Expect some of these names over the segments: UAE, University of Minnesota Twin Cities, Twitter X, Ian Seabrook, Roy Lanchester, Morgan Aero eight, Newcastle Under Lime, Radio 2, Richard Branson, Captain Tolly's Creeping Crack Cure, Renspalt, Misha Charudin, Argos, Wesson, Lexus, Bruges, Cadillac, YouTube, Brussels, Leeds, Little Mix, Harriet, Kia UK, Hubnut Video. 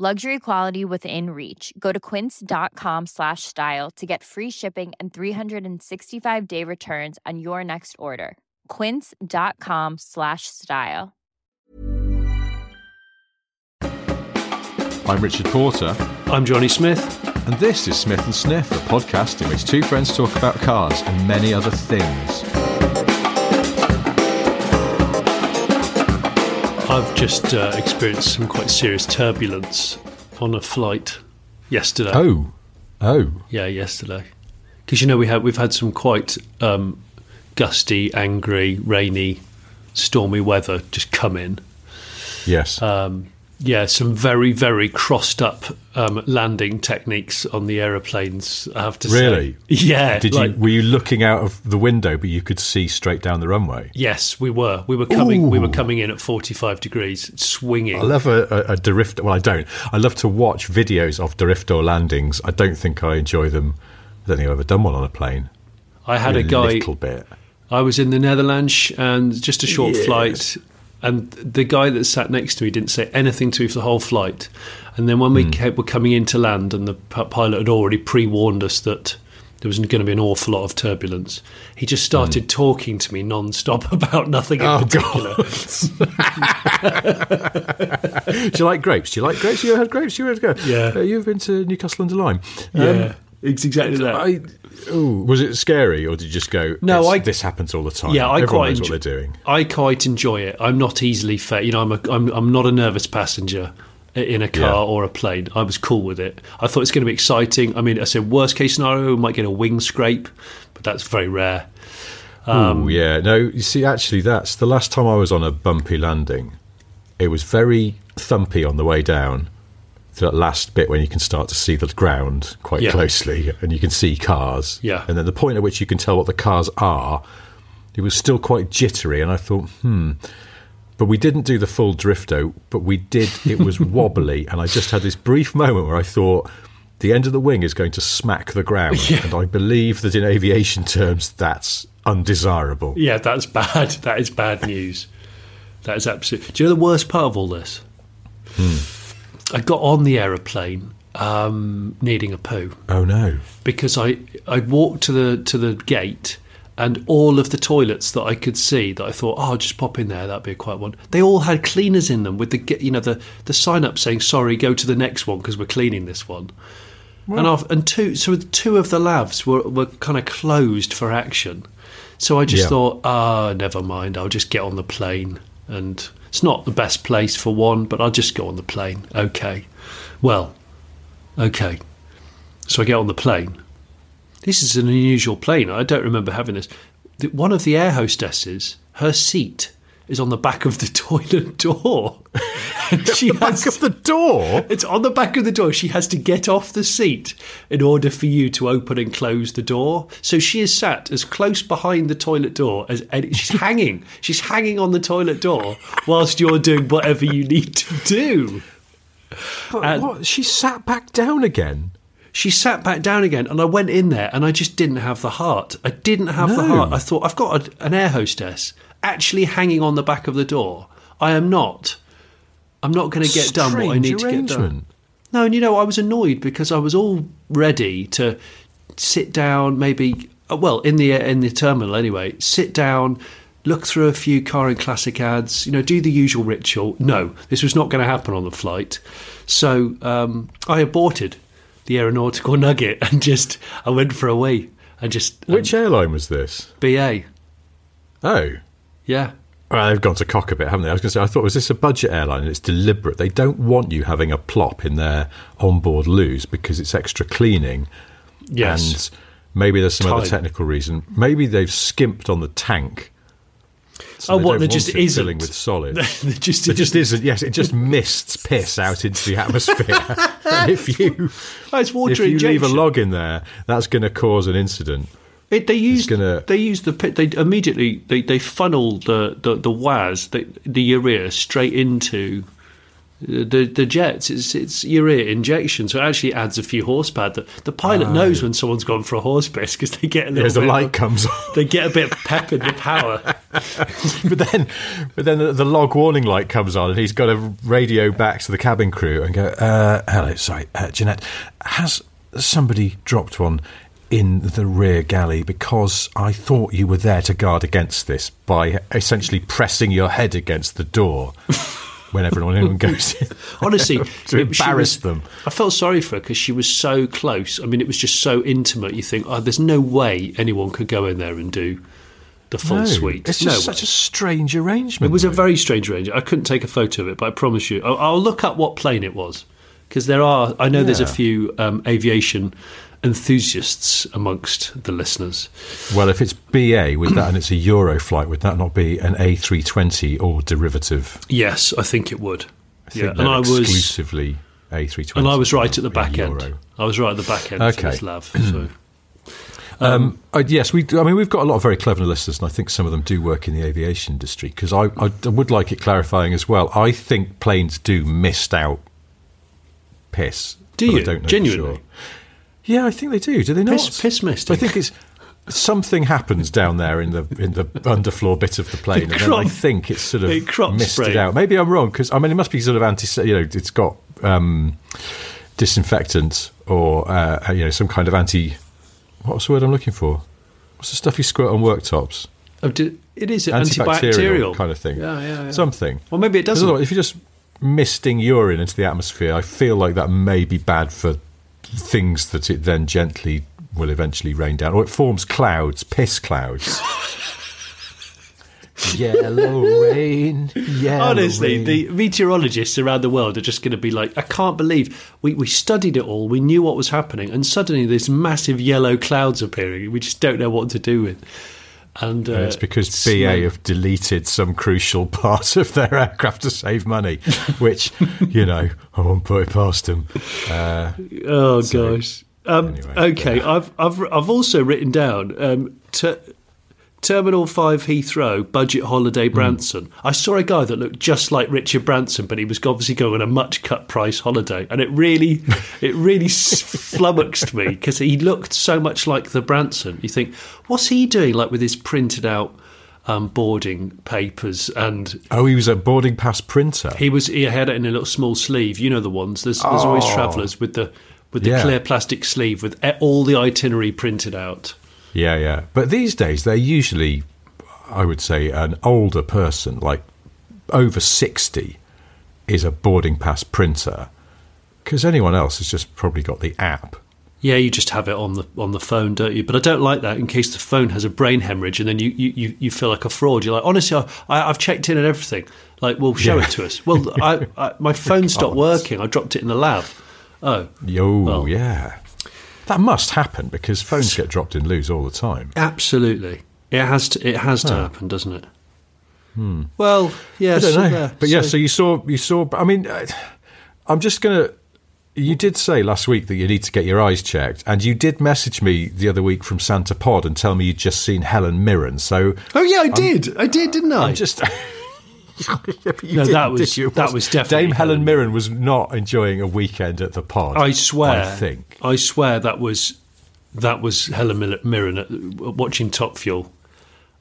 Luxury quality within reach. Go to quince.com/style to get free shipping and 365-day returns on your next order. Quince.com/style. I'm Richard Porter. I'm Johnny Smith. And this is Smith and Sniff, a podcast in which two friends talk about cars and many other things. I've just experienced some quite serious turbulence on a flight yesterday. Oh. Yeah, yesterday. Because, you know, we've had some quite gusty, angry, rainy, stormy weather just come in. Yes. Yeah, some very, very crossed-up landing techniques on the aeroplanes, I have to say. Really? Yeah. Were you looking out of the window, but you could see straight down the runway? Yes, we were. We were coming in at 45 degrees, swinging. I love a derivative. Well, I don't. I love to watch videos of derivative landings. I don't think I enjoy them. I don't think I've ever done one on a plane. I had a guy. A little bit. I was in the Netherlands and just a short flight. And the guy that sat next to me didn't say anything to me for the whole flight. And then when we were coming in to land and the pilot had already pre-warned us that there was going to be an awful lot of turbulence, he just started talking to me non-stop about nothing in particular. Do you like grapes? You had grapes? Yeah. You've been to Newcastle Under Lime. Yeah, it's exactly that. Was it scary, or did you just go, this happens all the time? Yeah, everyone knows what they're doing. I quite enjoy it. I'm not easily fed. You know, I'm not a nervous passenger in a car or a plane. I was cool with it. I thought it's going to be exciting. I mean, I said worst case scenario, we might get a wing scrape, but that's very rare. You see, actually, that's the last time I was on a bumpy landing. It was very thumpy on the way down. That last bit when you can start to see the ground quite closely and you can see cars and then the point at which you can tell what the cars are, it was still quite jittery, and I thought but we didn't do the full drifto, but it was wobbly, and I just had this brief moment where I thought the end of the wing is going to smack the ground and I believe that in aviation terms that's undesirable. That's bad. That is bad news. That is absolutely. Do you know the worst part of all this? I got on the aeroplane needing a poo. Oh no! Because I walked to the gate, and all of the toilets that I could see that I thought, I'll just pop in there, that'd be a quiet one. They all had cleaners in them with the sign up saying, sorry, go to the next one because we're cleaning this one. Well, two of the lavs were kind of closed for action. So I just thought, never mind, I'll just get on the plane. And it's not the best place for one, but I'll just go on the plane. Okay. So I get on the plane. This is an unusual plane. I don't remember having this. One of the air hostesses, her seat is on the back of the toilet door. It's on the back of the door. She has to get off the seat in order for you to open and close the door. So she is sat as close behind the toilet door as she's hanging. She's hanging on the toilet door whilst you're doing whatever you need to do. But she sat back down again. She sat back down again, and I went in there, and I just didn't have the heart. I thought, I've got an air hostess actually hanging on the back of the door. I'm not going to get done what I need to get done. No, and I was annoyed because I was all ready to sit down, maybe, in the terminal anyway, sit down, look through a few car and classic ads, do the usual ritual. No, this was not going to happen on the flight. So I aborted the aeronautical nugget and I went for a wee. Which airline was this? BA. Oh. Yeah. Well, they've gone to cock a bit, haven't they? I was going to say, I thought, was this a budget airline? And it's deliberate. They don't want you having a plop in their onboard loos because it's extra cleaning. Yes. And maybe there's some other technical reason. Maybe they've skimped on the tank. So filling with solid. There just isn't. Yes, it just mists piss out into the atmosphere. And if you leave a log in there, that's going to cause an incident. They funnel the WAZ, the urea, straight into the jets. It's urea injection, so it actually adds a few horsepower. The pilot knows when someone's gone for a horse piss because they get a little. They get a bit of pep in the power. but then the log warning light comes on, and he's got to radio back to the cabin crew and go, "Hello, sorry, Jeanette, has somebody dropped one in the rear galley, because I thought you were there to guard against this by essentially pressing your head against the door when anyone goes in." Honestly, to embarrass them. I felt sorry for her because she was so close. I mean, it was just so intimate. You think, there's no way anyone could go in there and do the full suite. It's just such a strange arrangement. It was a very strange arrangement. I couldn't take a photo of it, but I promise you, I'll look up what plane it was, because there's a few aviation enthusiasts amongst the listeners. Well, if it's BA with that and it's a Euro flight, would that not be an A320 or derivative? Yes, I think it would. Exclusively A320. And I was right at the back end. I was right at the back end for this lav. So. We've got a lot of very clever listeners, and I think some of them do work in the aviation industry, because I would like it clarifying as well. I think planes do mist out piss. Do you? I don't know. Genuinely? Sure. Yeah, I think they do. Do they not? Piss mist. I think it's something happens down there in the underfloor bit of the plane, and then I think it's sort of misted out. Maybe I'm wrong, because I mean it must be sort of it's got disinfectant or some kind of anti. What's the word I'm looking for? What's the stuff you squirt on worktops? It is antibacterial kind of thing. Yeah. Something. Well, maybe it doesn't. If you're just misting urine into the atmosphere, I feel like that may be bad for things that it then gently will eventually rain down, or it forms clouds, piss clouds. Yellow rain. Honestly, the meteorologists around the world are just going to be like, I can't believe we studied it all, we knew what was happening, and suddenly there's massive yellow clouds appearing. We just don't know what to do with. And it's because BA have deleted some crucial part of their aircraft to save money, which, I won't put it past them. Gosh. Anyway, okay, yeah. I've also written down Terminal 5 Heathrow, budget holiday Branson. I saw a guy that looked just like Richard Branson, but he was obviously going on a much cut price holiday, and it really flummoxed me, because he looked so much like the Branson. You think, what's he doing, like, with his printed out boarding papers? And he was a boarding pass printer. He had it in a little small sleeve, the ones. There's always travellers with the clear plastic sleeve with all the itinerary printed out. Yeah. But these days, they're usually, I would say, an older person, like over 60, is a boarding pass printer, because anyone else has just probably got the app. Yeah, you just have it on the phone, don't you? But I don't like that, in case the phone has a brain hemorrhage and then you feel like a fraud. You're like, honestly, I've checked in and everything. Like, well, show it to us. Well, my phone stopped working. I dropped it in the lab. Yeah. That must happen, because phones get dropped in loos all the time. Absolutely. It has to happen, doesn't it? Well, yeah. I don't know. So you saw. I mean, I'm just going to. You did say last week that you need to get your eyes checked, and you did message me the other week from Santa Pod and tell me you'd just seen Helen Mirren. So. Oh yeah, I did, didn't I? I'm just. That was definitely Dame Helen Mirren was not enjoying a weekend at the pod. I swear that was Helen Mirren watching Top Fuel.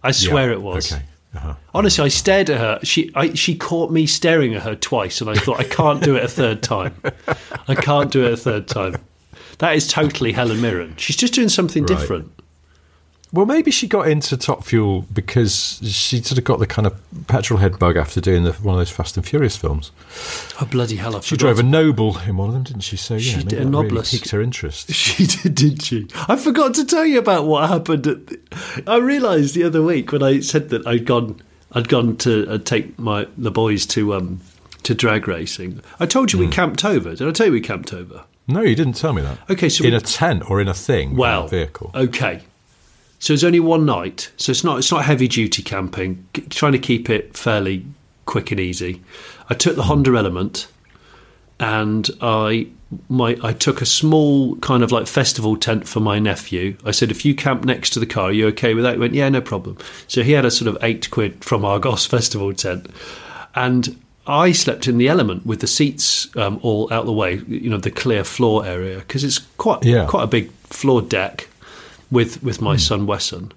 I swear it was. Okay. Uh-huh. Honestly, I stared at her. She caught me staring at her twice, and I thought, I can't do it a third time. That is totally Helen Mirren. She's just doing something different. Well, maybe she got into Top Fuel because she sort of got the kind of petrol head bug after doing one of those Fast and Furious films. Oh, bloody hell, I forgot. She drove a Noble in one of them, didn't she? So, yeah, she did, that really piqued her interest. She did, didn't she? I forgot to tell you about what happened. I realised the other week when I said that I'd gone to take the boys to drag racing. I told you we camped over. Did I tell you we camped over? No, you didn't tell me that. Okay, so in a tent or in a vehicle. Okay. So it's only one night. So it's not heavy duty camping. Trying to keep it fairly quick and easy. I took the Honda Element, and I took a small kind of like festival tent for my nephew. I said, if you camp next to the car, are you okay with that? He went, yeah, no problem. So he had a sort of £8 from Argos festival tent, and I slept in the Element with the seats all out the way, you know, the clear floor area, because it's quite a big floor deck with my son Wesson.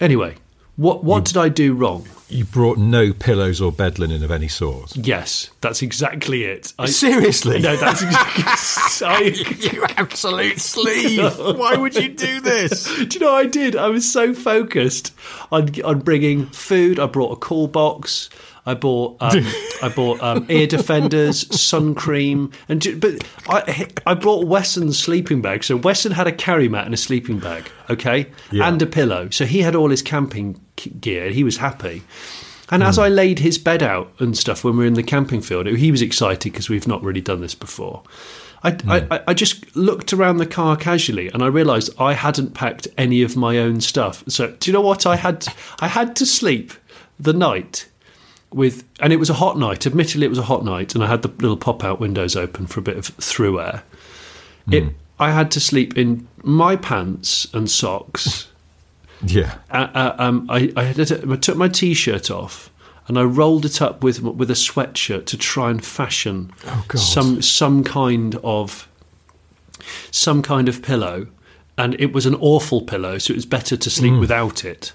Anyway, what did I do wrong? You brought no pillows or bed linen of any sort. Yes, that's exactly it. Seriously? No, that's exactly it. You absolute sleeve. Why would you do this? Do you know what I did? I was so focused on bringing food. I brought a call box. I bought ear defenders, sun cream, but I brought Wesson's sleeping bag. So Wesson had a carry mat and a sleeping bag, okay, and a pillow. So he had all his camping gear. He was happy. And as I laid his bed out and stuff when we were in the camping field, he was excited because we've not really done this before. I just looked around the car casually, and I realised I hadn't packed any of my own stuff. So do you know what I had? I had to sleep the night. And it was a hot night. Admittedly, it was a hot night, and I had the little pop-out windows open for a bit of through air. I had to sleep in my pants and socks. Yeah. I took my T-shirt off, and I rolled it up with a sweatshirt to try and fashion some kind of pillow, and it was an awful pillow, so it was better to sleep without it.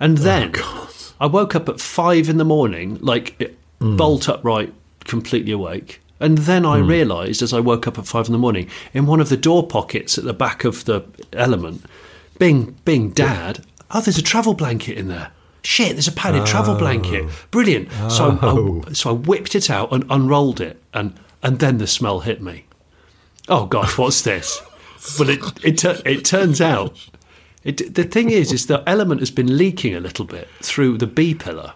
And then. Oh, I woke up at 5 a.m, like bolt upright, completely awake. And then I realised, as I woke up at 5 a.m, in one of the door pockets at the back of the Element, bing, dad, there's a travel blanket in there. Shit, there's a padded travel blanket. Brilliant. So I whipped it out and unrolled it, and then the smell hit me. Oh, gosh, what's this? Well, it turns out... the thing is the Element has been leaking a little bit through the B pillar.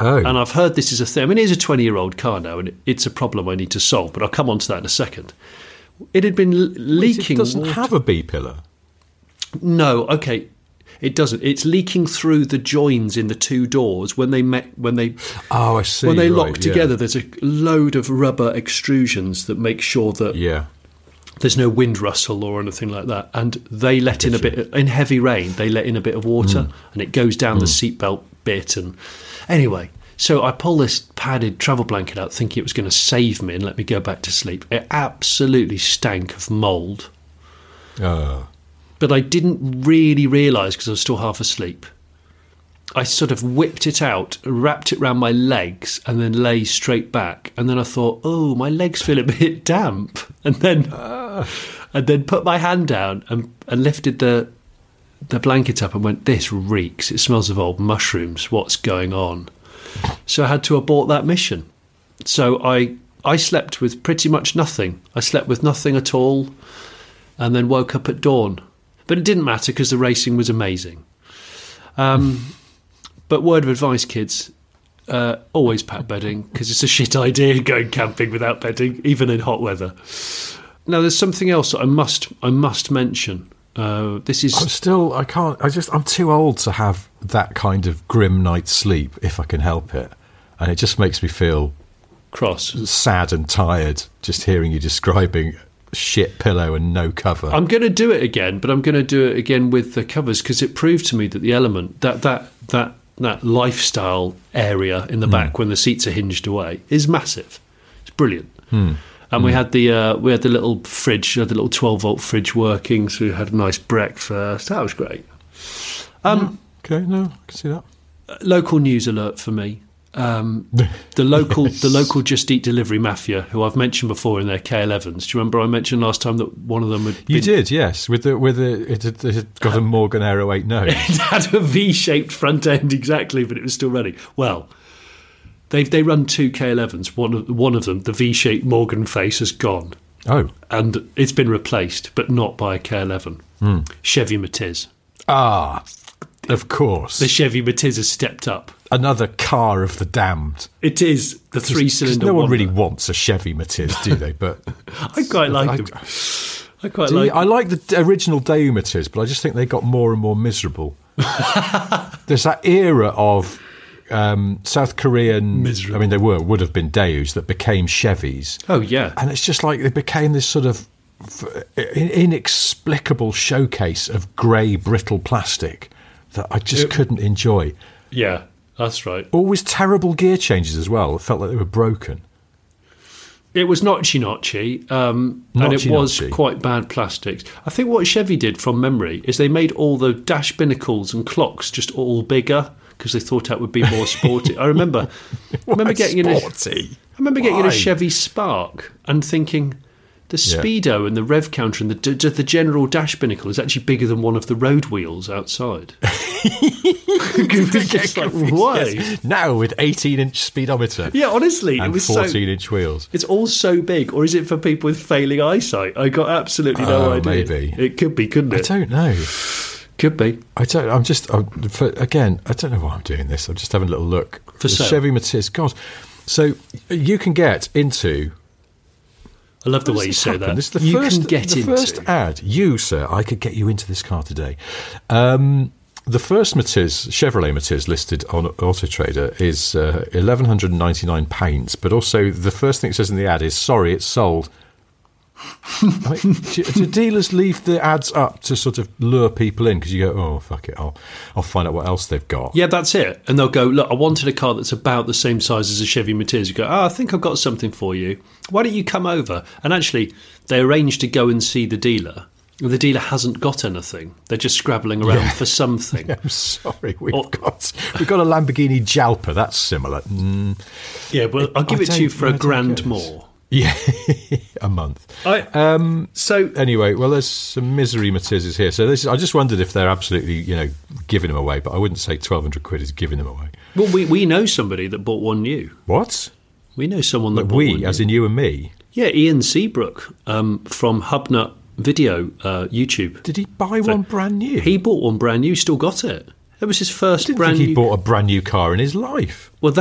Oh. And I've heard this is a thing. I mean, it is a 20-year-old car now, and it's a problem I need to solve, but I'll come on to that in a second. It had been leaking... It doesn't have a B pillar. No, okay, it doesn't. It's leaking through the joins in the two doors when they met... Oh, I see. When they lock together, there's a load of rubber extrusions that make sure that... Yeah. There's no wind rustle or anything like that. And they let in a bit, in heavy rain, they let in a bit of water and it goes down the seatbelt bit. And anyway, so I pull this padded travel blanket out thinking it was going to save me and let me go back to sleep. It absolutely stank of mould. But I didn't really realise because I was still half asleep. I sort of whipped it out, wrapped it round my legs, and then lay straight back. And then I thought, oh, my legs feel a bit damp. And then put my hand down and lifted the blanket up and went, this reeks. It smells of old mushrooms. What's going on? So I had to abort that mission. So I slept with pretty much nothing. I slept with nothing at all and then woke up at dawn. But it didn't matter because the racing was amazing. But word of advice, kids, always pack bedding because it's a shit idea going camping without bedding, even in hot weather. Now, there's something else that I must mention. I'm too old to have that kind of grim night's sleep if I can help it, and it just makes me feel cross, sad, and tired just hearing you describing. Shit pillow and no cover. I'm going to do it again, but I'm going to do it again with the covers because it proved to me that the Element, that lifestyle area in the back when the seats are hinged away, is massive. It's brilliant. And we had the little fridge, the little 12-volt fridge working, so we had a nice breakfast. That was great. I can see that. Local news alert for me. The local Just Eat delivery mafia, who I've mentioned before in their K11s. Do you remember I mentioned last time that one of them had? You did, yes. It had got a Morgan Aero 8 nose. It had a V-shaped front end, exactly, but it was still running. Well, they run two K11s. One of them, the V-shaped Morgan face, has gone. Oh, and it's been replaced, but not by a K11. Chevy Matiz. Ah. Of course. The Chevy Matiz has stepped up. Another car of the damned. It is the three-cylinder one. No one really wants a Chevy Matiz, do they? But I quite like them. I quite like it. I like the original Daihatsus, but I just think they got more and more miserable. There's that era of South Korean... miserable. I mean, they would have been Daihatsus that became Chevys. Oh, yeah. And it's just like they became this sort of inexplicable showcase of grey, brittle plastic that I just couldn't enjoy. Yeah, that's right. Always terrible gear changes as well. It felt like they were broken. It was notchy-notchy, and it was quite bad plastics. I think what Chevy did, from memory, is they made all the dash binnacles and clocks just all bigger because they thought that would be more sporty. I remember, I remember getting in a Chevy Spark and thinking the speedo and the rev counter and the general dash binnacle is actually bigger than one of the road wheels outside. Just like, why? Yes. Now with 18-inch speedometer. Yeah, honestly, and it was 14-inch wheels. It's all so big, or is it for people with failing eyesight? I got absolutely no idea. Maybe it could be, couldn't it? I don't know. Could be. I don't. I don't know why I'm doing this. I'm just having a little look for Chevy Matiz. God, so you can get into. I love the way you say that. This is the first ad. You, sir, I could get you into this car today. The first Matiz, Chevrolet Matiz, listed on Auto Trader is £1,199, but also the first thing it says in the ad is, sorry, it's sold. I mean, do dealers leave the ads up to sort of lure people in? Because you go, oh, fuck it, I'll find out what else they've got. Yeah, that's it. And they'll go, look, I wanted a car that's about the same size as a Chevy Matiz. You go, oh, I think I've got something for you. Why don't you come over? And actually, they arrange to go and see the dealer. The dealer hasn't got anything. They're just scrabbling around for something. Yeah, I'm sorry, we've got a Lamborghini Jalpa. That's similar. Yeah, well, I'll give it to you for a grand more. Yeah, a month. Anyway, well, there's some misery Matizes here. So I just wondered if they're absolutely, giving them away. But I wouldn't say £1,200 is giving them away. Well, we know somebody that bought one new. What? We know someone that bought one new. As in you and me? Yeah, Ian Seabrook from Hubnut Video YouTube. Did he buy one brand new? He bought one brand new, still got it. It was his first brand new. I didn't think he bought a brand new car in his life. Well,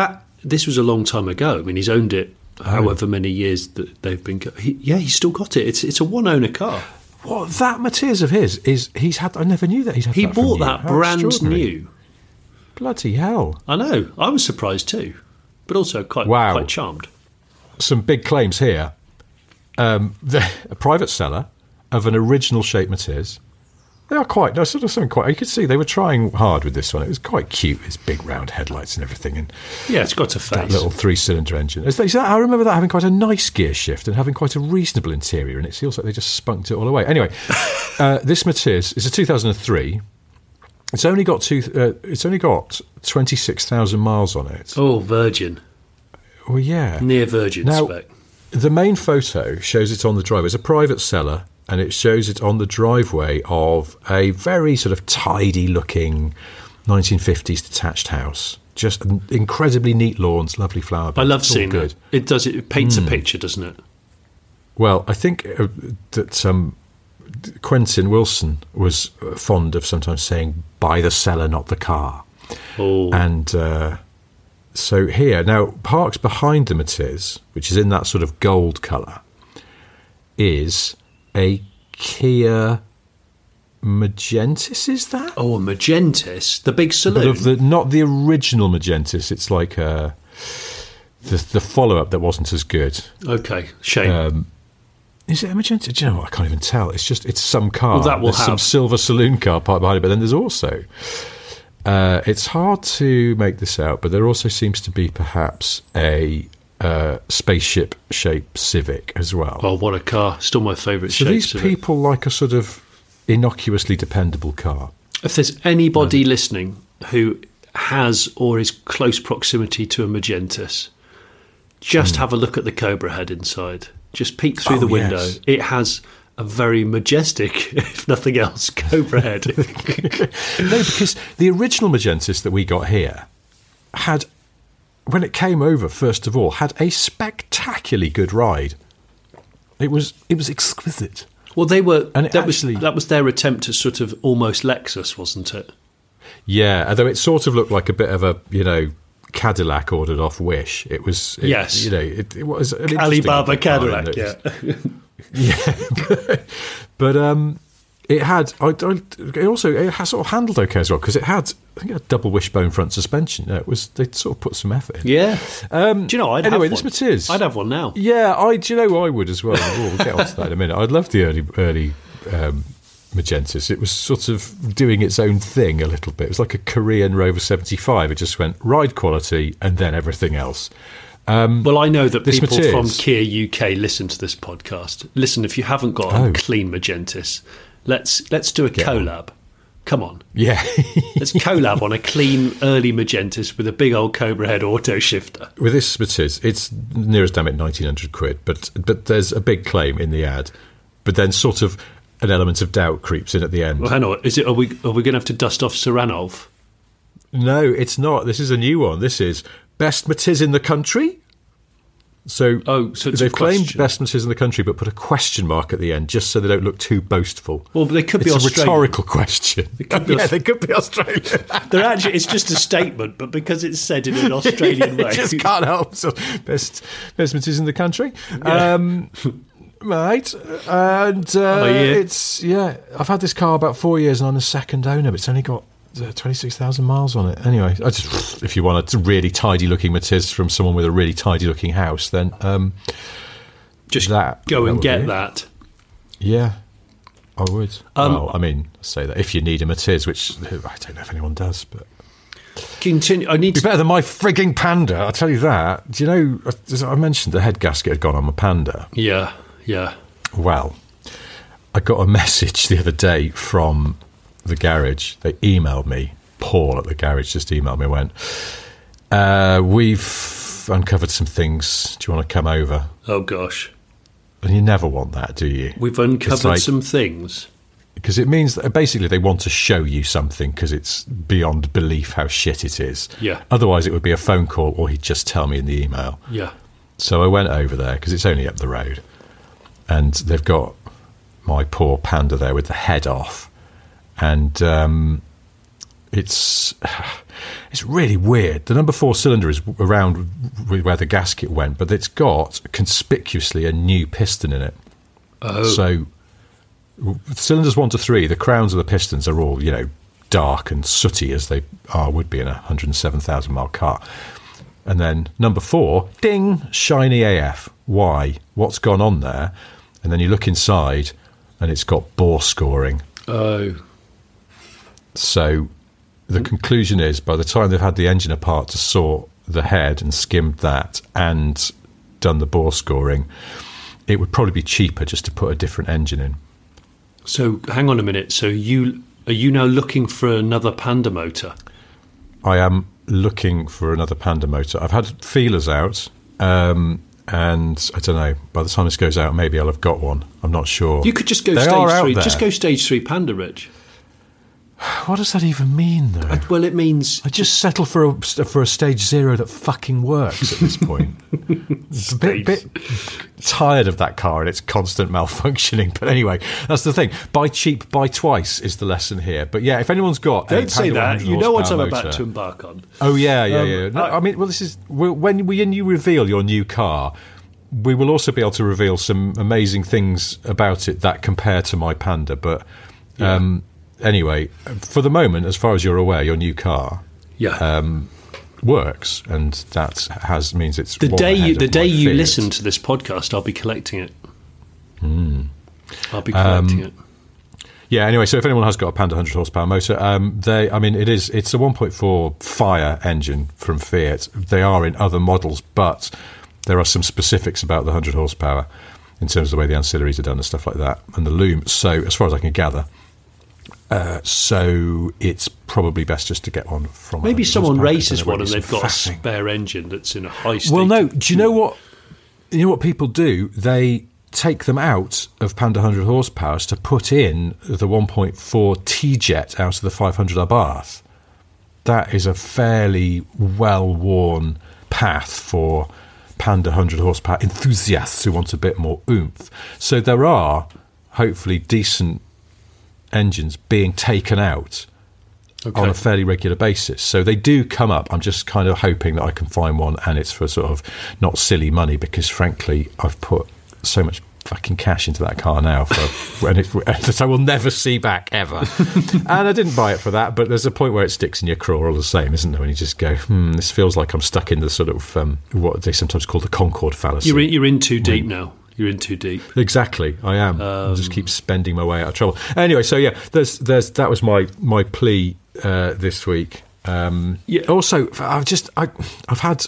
this was a long time ago. I mean, he's owned it. However many years that they've been... he's still got it. It's a one-owner car. Well, that Matiz of his is... He's had... I never knew that he's had that from you. He bought that brand new. Bloody hell. I know. I was surprised too. But also quite charmed. Some big claims here. A private seller of an original shape Matiz. They are quite... No, sort of something quite... You could see they were trying hard with this one. It was quite cute, its big round headlights and everything. And yeah, it's got a face. That little three-cylinder engine. I remember that having quite a nice gear shift and having quite a reasonable interior, and it feels like they just spunked it all away. Anyway, this Matiz is a 2003. It's only got 26,000 miles on it. Oh, virgin. Well, yeah. Near virgin spec. The main photo shows it on the drive. It's a private seller. And it shows it on the driveway of a very sort of tidy-looking 1950s detached house. Just incredibly neat lawns, lovely flower beds. I love seeing it. It paints a picture, doesn't it? Well, I think that Quentin Wilson was fond of sometimes saying, buy the seller, not the car. Oh. And so here, now, parked behind the Matiz, which is in that sort of gold colour, is... a Kia Magentis, is that? Oh, a Magentis, the big saloon. But not the original Magentis. It's like the follow-up that wasn't as good. Okay, shame. Is it a Magentis? Do you know what? I can't even tell. It's just some car. Well, there's some silver saloon car parked behind it, but then there's also... it's hard to make this out, but there also seems to be perhaps a... spaceship-shaped Civic as well. Oh, what a car. Still my favourite shape. So these people like a sort of innocuously dependable car. If there's anybody listening who has or is close proximity to a Magentis, just have a look at the Cobra Head inside. Just peek through the window. Yes. It has... a very majestic, if nothing else, Cobra Head. No, because the original Magentis that we got here had... when it came over, first of all, had a spectacularly good ride. It was exquisite. Well, they were, and that was their attempt at sort of almost Lexus, wasn't it? Yeah, although it sort of looked like a bit of a Cadillac ordered off Wish. It was yes, you know, it was an Alibaba Cadillac. Yeah, yeah, but it had. It sort of handled okay as well because it had. I think it had double wishbone front suspension. It was they sort of put some effort in. Yeah. Do you know? I'd have one now. Yeah, do you know I would as well. We'll get onto that in a minute. I'd love the early. Magentas. It was sort of doing its own thing a little bit. It was like a Korean Rover 75. It just went ride quality and then everything else. Well, I know that people from Kia UK listen to this podcast. Listen, if you haven't got a clean Magentas, let's do a collab. Come on. Yeah. Let's collab on a clean early Magentas with a big old Cobra Head auto shifter. With this Matiz, it's near as damn it £1,900, but there's a big claim in the ad. But then sort of an element of doubt creeps in at the end. Well, hang on. Are we going to have to dust off Sir Ranulph? No, it's not. This is a new one. This is best Matiz in the country. So they've claimed best Matiz in the country, but put a question mark at the end just so they don't look too boastful. Well, but they could be Australian. It's a rhetorical question. They could be Australian. They're actually. It's just a statement, but because it's said in an Australian way, it just can't help. So best Matiz in the country. Yeah. Right, and I've had this car about 4 years and I'm the second owner, but it's only got 26,000 miles on it. Anyway, if you want a really tidy looking Matiz from someone with a really tidy looking house, then just go and get that. Yeah, I would. I say that if you need a Matiz, which I don't know if anyone does, but. Continue. It'd be better than my frigging Panda, I'll tell you that. Do you know, as I mentioned, the head gasket had gone on my Panda. Yeah. Yeah. Well, I got a message the other day from the garage. They emailed me. Paul at the garage just emailed me and went, we've uncovered some things. Do you want to come over? Oh, gosh. And you never want that, do you? We've uncovered some things. Because it means that basically they want to show you something because it's beyond belief how shit it is. Yeah. Otherwise, it would be a phone call or he'd just tell me in the email. Yeah. So I went over there because it's only up the road. And they've got my poor Panda there with the head off. And it's really weird. The number 4 cylinder is around where the gasket went, but it's got conspicuously a new piston in it. Oh. So cylinders 1 to 3, the crowns of the pistons are all, you know, dark and sooty as they would be in a 107,000 mile car. And then number 4, ding, shiny AF. Why? What's gone on there? And then you look inside and it's got bore scoring. Oh. So the conclusion is by the time they've had the engine apart to sort the head and skimmed that and done the bore scoring, it would probably be cheaper just to put a different engine in. So hang on a minute. So are you now looking for another Panda motor? I am looking for another Panda motor. I've had feelers out. And I don't know, by the time this goes out, maybe I'll have got one. I'm not sure. You could just go stage 3. Just go stage 3 Panda, Rich. What does that even mean, though? Well, it means I just settle for a stage 0 that fucking works at this point. A bit tired of that car and its constant malfunctioning. But anyway, that's the thing. Buy cheap, buy twice is the lesson here. But yeah, if anyone's got, don't say that. You know what I'm about to embark on. Oh yeah. No, I mean, well, this is when you reveal your new car. We will also be able to reveal some amazing things about it that compare to my Panda, but. Yeah. Anyway, for the moment, as far as you're aware, your new car works, and that means it's the day you listen to this podcast, I'll be collecting it. Mm. I'll be collecting it. Yeah. Anyway, so if anyone has got a Panda 100 horsepower motor, it's a 1.4 fire engine from Fiat. They are in other models, but there are some specifics about the 100 horsepower in terms of the way the ancillaries are done and stuff like that, and the loom. So, as far as I can gather. So it's probably best just to get one from. Maybe someone races one and they've got a spare engine that's in a high state. Well, no. Do you know what? You know what people do? They take them out of Panda 100 horsepower to put in the 1.4 T-Jet out of the 500 Abarth. That is a fairly well-worn path for Panda 100 horsepower enthusiasts who want a bit more oomph. So there are hopefully decent engines being taken out on a fairly regular basis. So they do come up. I'm just kind of hoping that I can find one, and it's for sort of not silly money, because frankly, I've put so much fucking cash into that car now for, and it, that I will never see back ever. And I didn't buy it for that, but there's a point where it sticks in your craw all the same, isn't there? When you just go, this feels like I'm stuck in the sort of what they sometimes call the Concorde fallacy. You're in too deep now. You're in too deep. Exactly, I am. I just keep spending my way out of trouble. Anyway, so yeah, there's that was my plea this week. Yeah. Also, I've had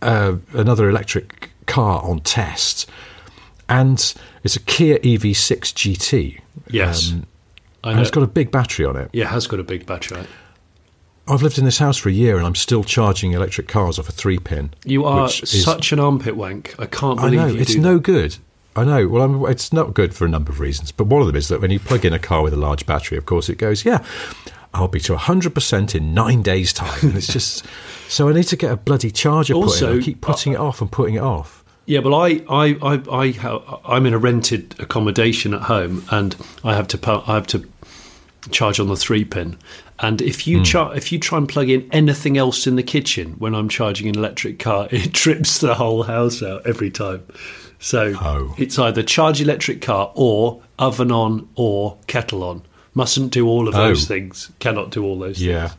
another electric car on test, and it's a Kia EV6 GT. Yes, and it's got a big battery on it. Yeah, it has got a big battery on it. I've lived in this house for a year, and I'm still charging electric cars off a 3-pin. You are such an armpit wank. I can't believe you do that. It's no good. I know. Well, it's not good for a number of reasons, but one of them is that when you plug in a car with a large battery, of course, it goes, yeah, I'll be to 100% in 9 days' time. And it's just... So I need to get a bloody charger put in. I keep putting it off and putting it off. Yeah, but I'm in a rented accommodation at home, and I have to charge on the 3-pin. And if you try and plug in anything else in the kitchen when I'm charging an electric car, it trips the whole house out every time. So it's either charge electric car or oven on or kettle on. Mustn't do all of those things. Cannot do all those things.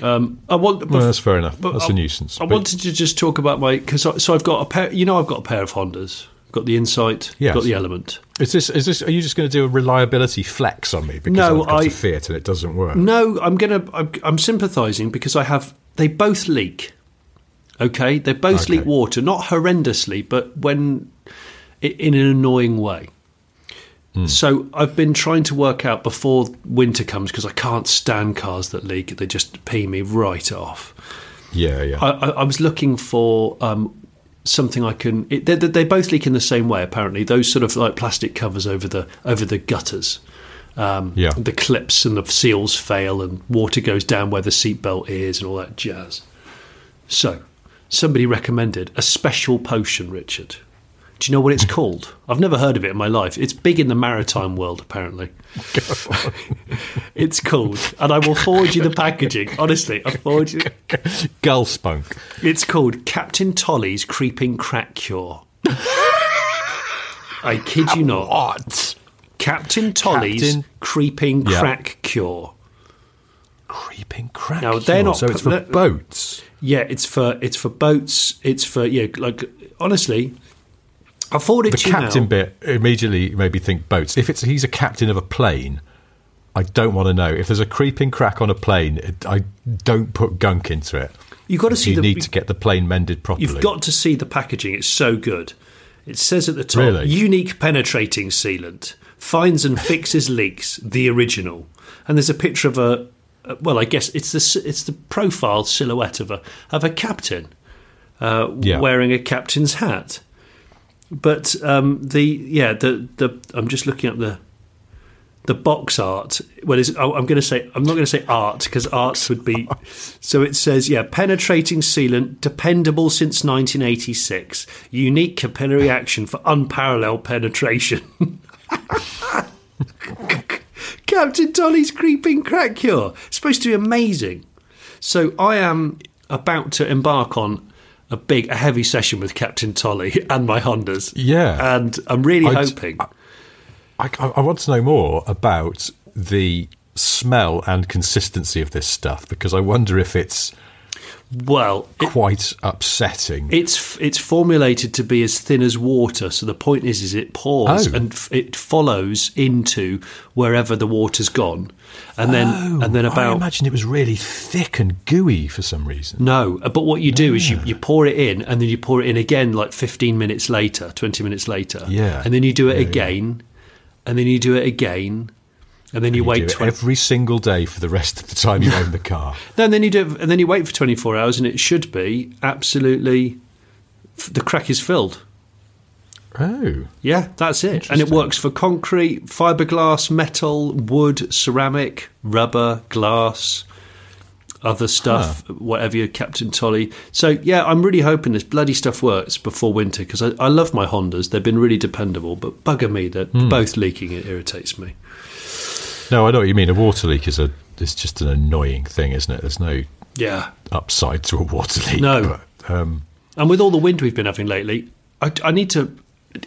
That's fair enough. That's a nuisance. I wanted to just talk about because I've got a pair. You know, I've got a pair of Hondas. Got the Insight, yes. Got the Element. Is this? Are you just going to do a reliability flex on me? Because I've got a Fiat and it doesn't work. No, I'm sympathising because I have. They both leak. Okay, they both leak water, not horrendously, but in an annoying way. So I've been trying to work out before winter comes, because I can't stand cars that leak. They just pee me right off. Yeah, yeah. I was looking for. Something I can. They both leak in the same way. Apparently, those sort of like plastic covers over the gutters, the clips and the seals fail, and water goes down where the seatbelt is, and all that jazz. So, somebody recommended a special potion, Richard. Do you know what it's called? I've never heard of it in my life. It's big in the maritime world, apparently. It's called, and I will forward you the packaging. Honestly, I'll forward you. Gull spunk. It's called Captain Tolly's Creeping Crack Cure. I kid you not. What? Captain Tolly's Creeping Crack Cure. Creeping crack. Now they're not. So it's for boats. Yeah, it's for boats. It's for honestly. I forward it to you now. The captain bit immediately made me think boats. If he's a captain of a plane, I don't want to know. If there's a creeping crack on a plane, I don't put gunk into it. You need to get the plane mended properly. You've got to see the packaging. It's so good. It says at the top, really? Unique penetrating sealant, finds and fixes leaks, the original. And there's a picture of I guess it's the profile silhouette of a captain wearing a captain's hat. But I'm just looking at the box art. Well, I'm not going to say art, because arts would be. So it says, penetrating sealant, dependable since 1986, unique capillary action for unparalleled penetration. Captain Tolly's Creeping Crack Cure. It's supposed to be amazing. So I am about to embark on a heavy session with Captain Tolly and my Hondas. Yeah. And I'm really hoping. I want to know more about the smell and consistency of this stuff, because I wonder if it's quite upsetting. It's formulated to be as thin as water. So the point is it pours and it follows into wherever the water's gone. I imagine it was really thick and gooey for some reason. No, but what you do is you pour it in, and then you pour it in again like 15 minutes later, 20 minutes later. Yeah. And then you do it again, and then you do it again, and then you wait every single day for the rest of the time you own the car. No, and then you do it, and then you wait for 24 hours, and it should be absolutely the crack is filled. Oh. Yeah, that's it. And it works for concrete, fiberglass, metal, wood, ceramic, rubber, glass, other stuff, whatever your Captain Tolly. So, yeah, I'm really hoping this bloody stuff works before winter, because I love my Hondas. They've been really dependable, but bugger me, they're both leaking. It irritates me. No, I know what you mean. A water leak is a it's just an annoying thing, isn't it? There's no upside to a water leak. No. But, and with all the wind we've been having lately, I need to...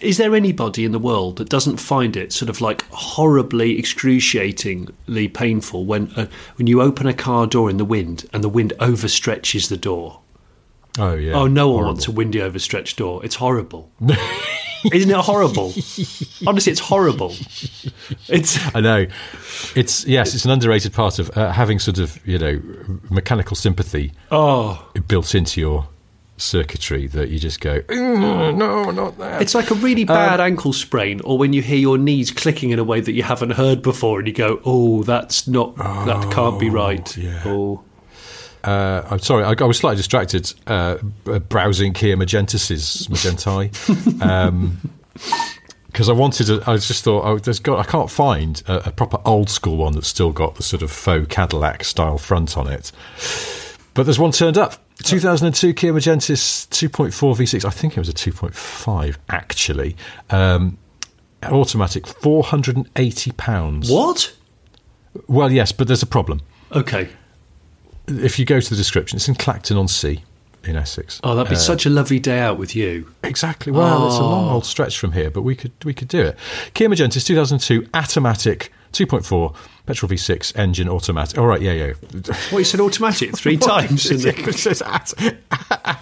Is there anybody in the world that doesn't find it sort of like horribly, excruciatingly painful when you open a car door in the wind and the wind overstretches the door? Oh, yeah. Oh, no one wants a windy overstretched door. It's horrible. Isn't it horrible? Honestly, it's horrible. I know. It's an underrated part of having sort of, you know, mechanical sympathy built into your circuitry that you just go, no, not that. It's like a really bad ankle sprain, or when you hear your knees clicking in a way that you haven't heard before and you go, that can't be right. Yeah. I'm sorry, I was slightly distracted browsing Kia Magentai. Because I can't find a proper old school one that's still got the sort of faux Cadillac style front on it. But there's one turned up. 2002 Kia Magentis 2.4 V6. I think it was a 2.5, actually. Automatic, £480. What? Well, yes, but there's a problem. Okay. If you go to the description, it's in Clacton-on-Sea in Essex. Oh, that'd be such a lovely day out with you. Exactly. Well, it's a long old stretch from here, but we could do it. Kia Magentis 2002, automatic, 2.4, petrol V6, engine, automatic. All right, yeah. Well, you said automatic three times. It says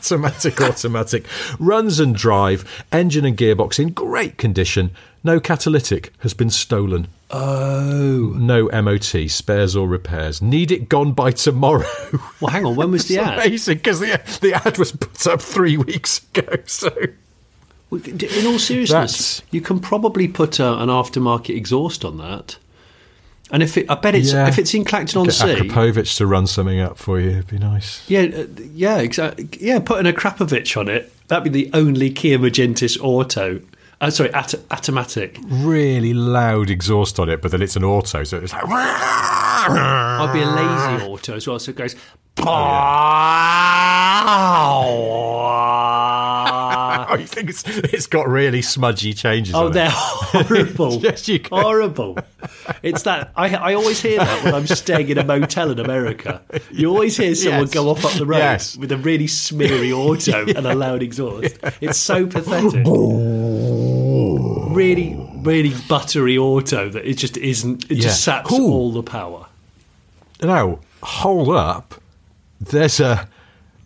automatic. Runs and drive, engine and gearbox in great condition. No catalytic, has been stolen. Oh. No MOT, spares or repairs. Need it gone by tomorrow. Well, hang on, when was the ad? It's amazing, because the ad was put up 3 weeks ago, so... In all seriousness, you can probably put an aftermarket exhaust on that, and if it's in Clacton-on-Sea, get Akrapovich to run something up for you. It'd be nice. Yeah, exactly. Yeah, putting Akrapovich on it, that'd be the only Kia Magentis auto. Automatic. Really loud exhaust on it, but then it's an auto, so it's like. I'd be a lazy auto as well, so it goes. You think it's got really smudgy changes. Oh, they're horrible. Yes, you can. Horrible. It's that I always hear that when I'm staying in a motel in America. You always hear someone go off up the road with a really smeary auto and a loud exhaust. Yeah. It's so pathetic. Really, really buttery auto that it just isn't. It just saps all the power. Now, hold up. There's a.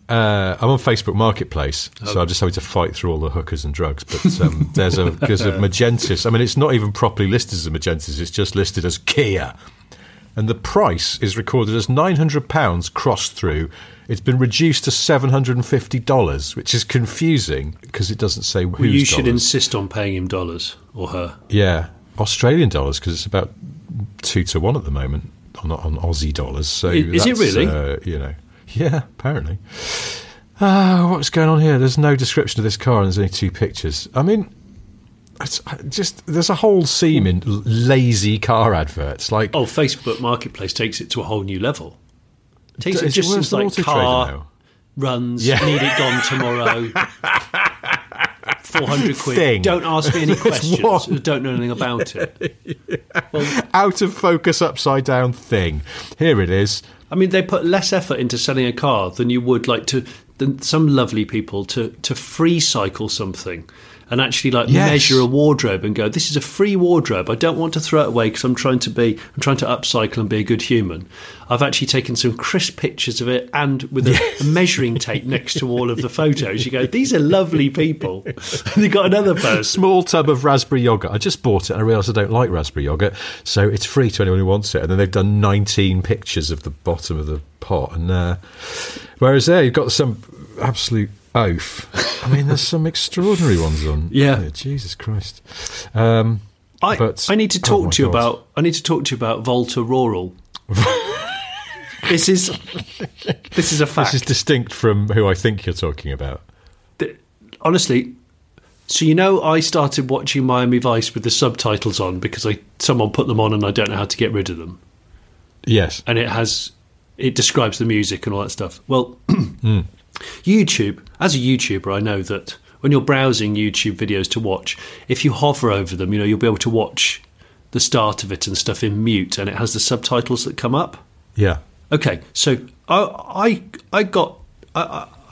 I'm on Facebook Marketplace, so I'm just having to fight through all the hookers and drugs. But there's a Magentis. I mean, it's not even properly listed as a Magentis. It's just listed as Kia. And the price is recorded as £900 crossed through. It's been reduced to $750, which is confusing because it doesn't say whose dollars. You should insist on paying him dollars or her. Yeah, Australian dollars, because it's about 2 to 1 at the moment on Aussie dollars. So is it really? Yeah, apparently. What's going on here? There's no description of this car and there's only 2 pictures. I mean, it's just there's a whole seam in lazy car adverts. Like, Facebook Marketplace takes it to a whole new level. It takes it just as like car runs, need it gone tomorrow, 400 quid. Thing. Don't ask me any questions. I don't know anything about it. Well, out of focus, upside down thing. Here it is. I mean, they put less effort into selling a car than you would than some lovely people to free cycle something and actually measure a wardrobe and go, this is a free wardrobe. I don't want to throw it away because I'm trying to upcycle and be a good human. I've actually taken some crisp pictures of it and with a measuring tape next to all of the photos. You go, these are lovely people. And they've got another person. Small tub of raspberry yoghurt. I just bought it and I realised I don't like raspberry yoghurt, so it's free to anyone who wants it. And then they've done 19 pictures of the bottom of the pot. And whereas there you've got some absolute... oaf. I mean, there's some extraordinary ones on. Yeah, Jesus Christ. I need to talk to you about Volta Rural. This is a fact. This is distinct from who I think you're talking about. Honestly, so you know, I started watching Miami Vice with the subtitles on because someone put them on and I don't know how to get rid of them. Yes, and it describes the music and all that stuff. Well. YouTube, as a YouTuber, I know that when you're browsing YouTube videos to watch, if you hover over them, you know, you'll be able to watch the start of it and stuff in mute, and it has the subtitles that come up. Yeah. Okay, so I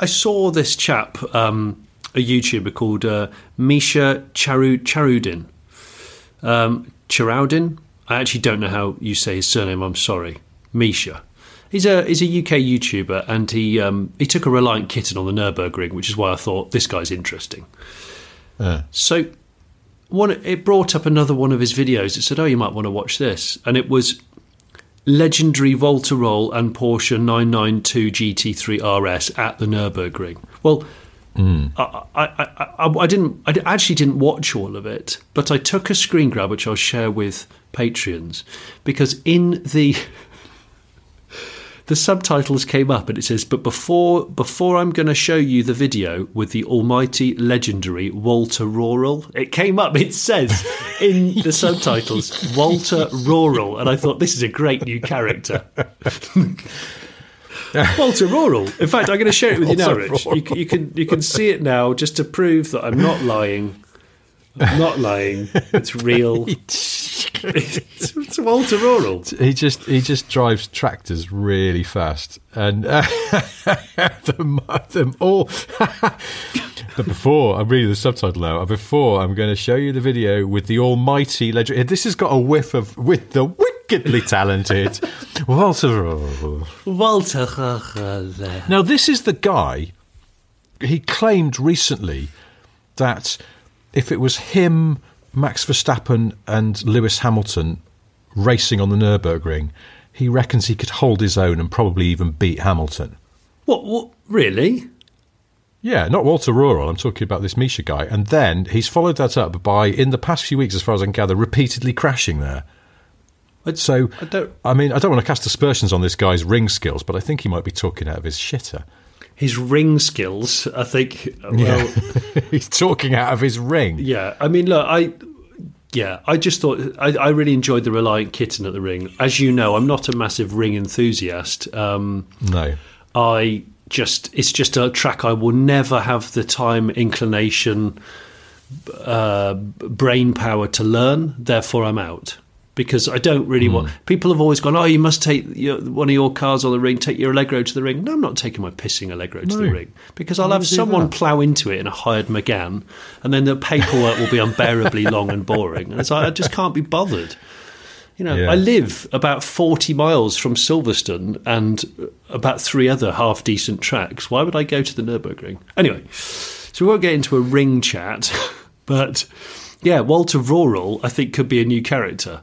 saw this chap, a YouTuber called Misha Charudin. Charudin? I actually don't know how you say his surname. I'm sorry, Misha. He's a UK YouTuber, and he took a Reliant kitten on the Nürburgring, which is why I thought this guy's interesting. So it brought up another one of his videos. It said, "Oh, you might want to watch this," and it was legendary Voltarol and Porsche 992 GT3 RS at the Nürburgring. Well, I actually didn't watch all of it, but I took a screen grab which I'll share with Patreons, because in the subtitles came up, and it says, "But before I'm going to show you the video with the almighty legendary Walter Rural," it came up. It says in the subtitles, Walter Rural, and I thought, this is a great new character. Walter Rural. In fact, I'm going to share it with you now, Rich. You can see it now, just to prove that I'm not lying. I'm not lying. It's real. It's Walter Rural. He just drives tractors really fast, and them all. But before I'm reading the subtitle now, before I'm going to show you the video with the almighty legend. This has got a whiff of with the wickedly talented Walter Rural. Walter Rural. Now this is the guy. He claimed recently that if it was him, Max Verstappen and Lewis Hamilton racing on the Nürburgring, he reckons he could hold his own and probably even beat Hamilton. What really? Yeah, not Walter Rural. I'm talking about this Misha guy. And then he's followed that up by, in the past few weeks, as far as I can gather, repeatedly crashing there. I don't want to cast aspersions on this guy's ring skills, but I think he might be talking out of his shitter. His ring skills, I think. Well, yeah. He's talking out of his ring. Yeah, I mean, look, I just thought I really enjoyed the Reliant kitten at the ring. As you know, I'm not a massive ring enthusiast. No, it's just a track I will never have the time, inclination, brain power to learn. Therefore, I'm out. Because I don't really want... People have always gone, oh, you must take one of your cars on the ring, take your Allegro to the ring. No, I'm not taking my pissing Allegro to the ring. Because I'll have someone plough into it in a hired McGann, and then the paperwork will be unbearably long and boring. And it's like, I just can't be bothered. You know, yeah. I live about 40 miles from Silverstone and about 3 other half-decent tracks. Why would I go to the Nürburgring? Anyway, so we won't get into a ring chat, but yeah, Walter Rural, I think, could be a new character.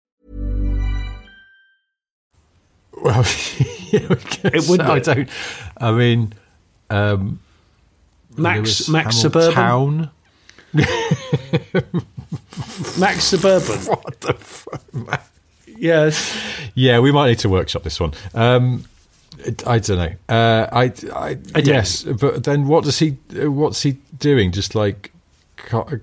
Well, it wouldn't. I don't. I mean, Max Suburban. Town. Max Suburban. What the fuck, man? Yes. Yeah, we might need to workshop this one. I don't know. Yes, but then what does he? What's he doing? Just like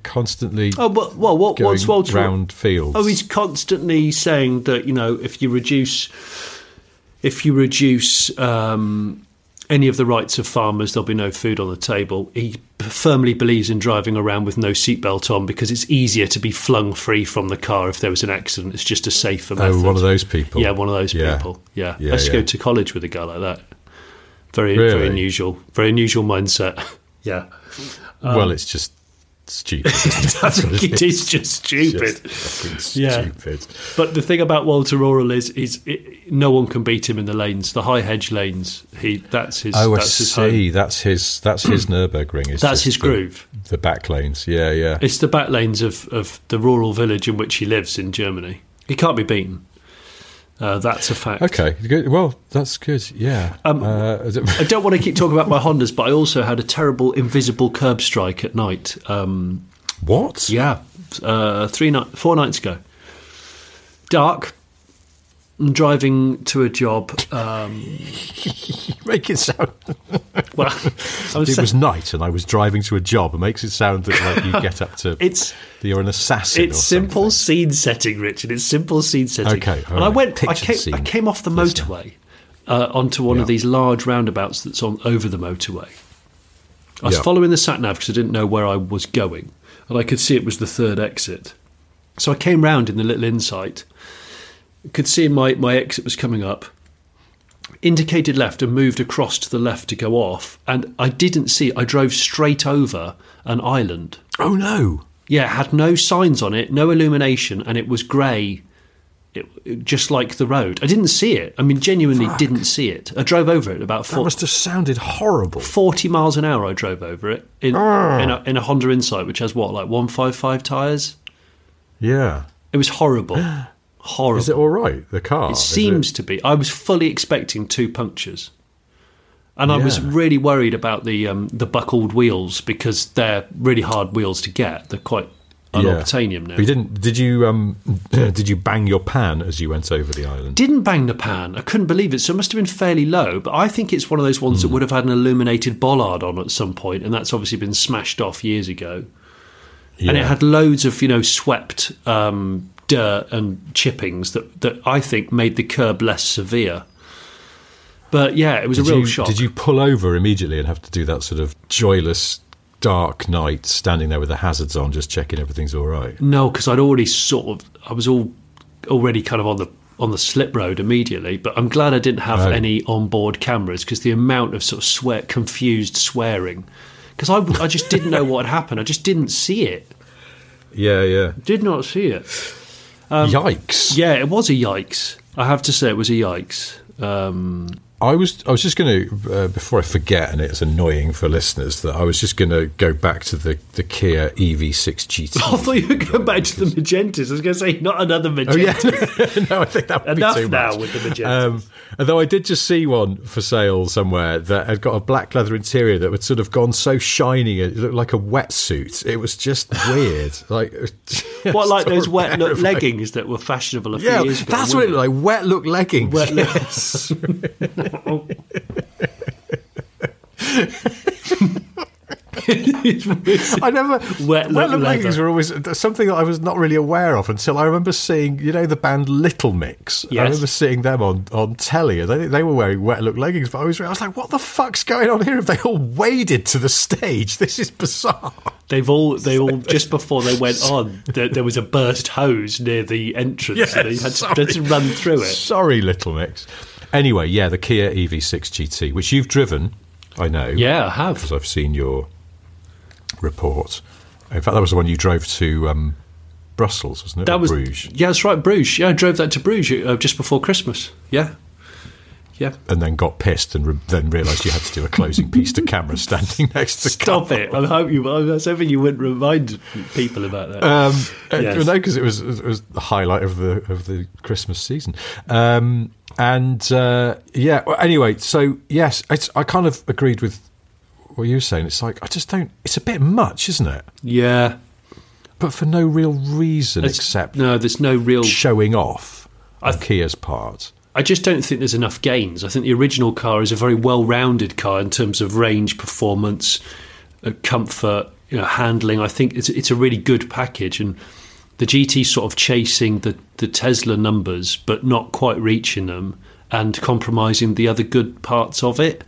constantly. Oh, but what's Walter round fields? Oh, he's constantly saying that, you know, if you reduce any of the rights of farmers, there'll be no food on the table. He firmly believes in driving around with no seatbelt on because it's easier to be flung free from the car if there was an accident. It's just a safer method. Oh, one of those people. Yeah, one of those people. Yeah. I used to go to college with a guy like that. Very unusual mindset. Yeah. Well, it's just stupid. I think it is just stupid. Just stupid. But the thing about Walter Oral is no one can beat him in the lanes, the high hedge lanes. That's his. Oh, I see. That's his Nürburgring. That's his groove. The back lanes. Yeah, yeah. It's the back lanes of the rural village in which he lives in Germany. He can't be beaten. That's a fact. Okay, good. Well, that's good, yeah. I don't want to keep talking about my Hondas, but I also had a terrible invisible curb strike at night. What? Yeah, 4 nights ago. Dark. I'm driving to a job. You make it sound... Well, it was night and I was driving to a job. It makes it sound like you get up to... You're an assassin. It's simple scene setting, Richard. It's simple scene setting. Okay, and right. I came off the motorway onto one of these large roundabouts that's on over the motorway. I was following the sat-nav because I didn't know where I was going. And I could see it was the third exit. So I came round in the little insight... Could see my exit was coming up, indicated left and moved across to the left to go off, and I didn't see. I drove straight over an island. Oh no! Yeah, it had no signs on it, no illumination, and it was grey, just like the road. I didn't see it. I mean, genuinely didn't see it. I drove over it about 40. That must have sounded horrible. 40 miles an hour. I drove over it in a Honda Insight, which has 155 tyres. Yeah, it was horrible. Horrible. Is it all right, the car? It seems to be. I was fully expecting 2 punctures. And I was really worried about the buckled wheels because they're really hard wheels to get. They're quite unobtainium now. But you didn't, did you bang your pan as you went over the island? Didn't bang the pan. I couldn't believe it. So it must have been fairly low. But I think it's one of those ones that would have had an illuminated bollard on at some point, and that's obviously been smashed off years ago. Yeah. And it had loads of, swept... dirt and chippings that I think made the curb less severe. But yeah, it was a real shock. Did you pull over immediately and have to do that sort of joyless dark night standing there with the hazards on, just checking everything's all right? No, because I'd already I was already kind of on the slip road immediately. But I'm glad I didn't have any onboard cameras because the amount of sort of confused swearing, because I just didn't know what had happened. I just didn't see it. Yeah, yeah. Did not see it. Yikes! Yeah, it was a yikes. I have to say, it was a yikes. I was just going to, before I forget, and it's annoying for listeners, that I was just going to go back to the Kia EV6 GT. I thought you were going back to the Magentas. I was going to say, not another Magenta. Oh, yeah. No, I think that would be too much. Enough now with the Magentas. Although I did just see one for sale somewhere that had got a black leather interior that had sort of gone so shiny, it looked like a wetsuit. It was just weird. Like those wet look leggings that were fashionable a few years ago. That's what it looked like, wet look leggings. Wet yes. I never wet look leggings were always something that I was not really aware of until I remember seeing the band Little Mix. Yes. I remember seeing them on telly and they were wearing wet look leggings, but I was like, what the fuck's going on here? Have they all waded to the stage? This is bizarre. They all just before they went on, there was a burst hose near the entrance and they had to run through it. Sorry, Little Mix. Anyway, the Kia EV6 GT, which you've driven, I know. Yeah, I have. Because I've seen your report. In fact, that was the one you drove to Brussels, wasn't it? That was Bruges. Yeah, that's right, Bruges. Yeah, I drove that to Bruges just before Christmas. Yeah. Yeah. And then got pissed and then realised you had to do a closing piece to camera standing next to Stop camera. It. I was hoping you wouldn't remind people about that. No, because it was the highlight of the Christmas season. Anyway, so yes, I kind of agreed with what you were saying. It's like, I just don't, it's a bit much, isn't it? Yeah. But for no real reason except... No, there's no real... Showing off on Kia's part. I just don't think there's enough gains. I think the original car is a very well-rounded car in terms of range, performance, comfort, handling. I think it's a really good package, and the GT sort of chasing the Tesla numbers but not quite reaching them and compromising the other good parts of it.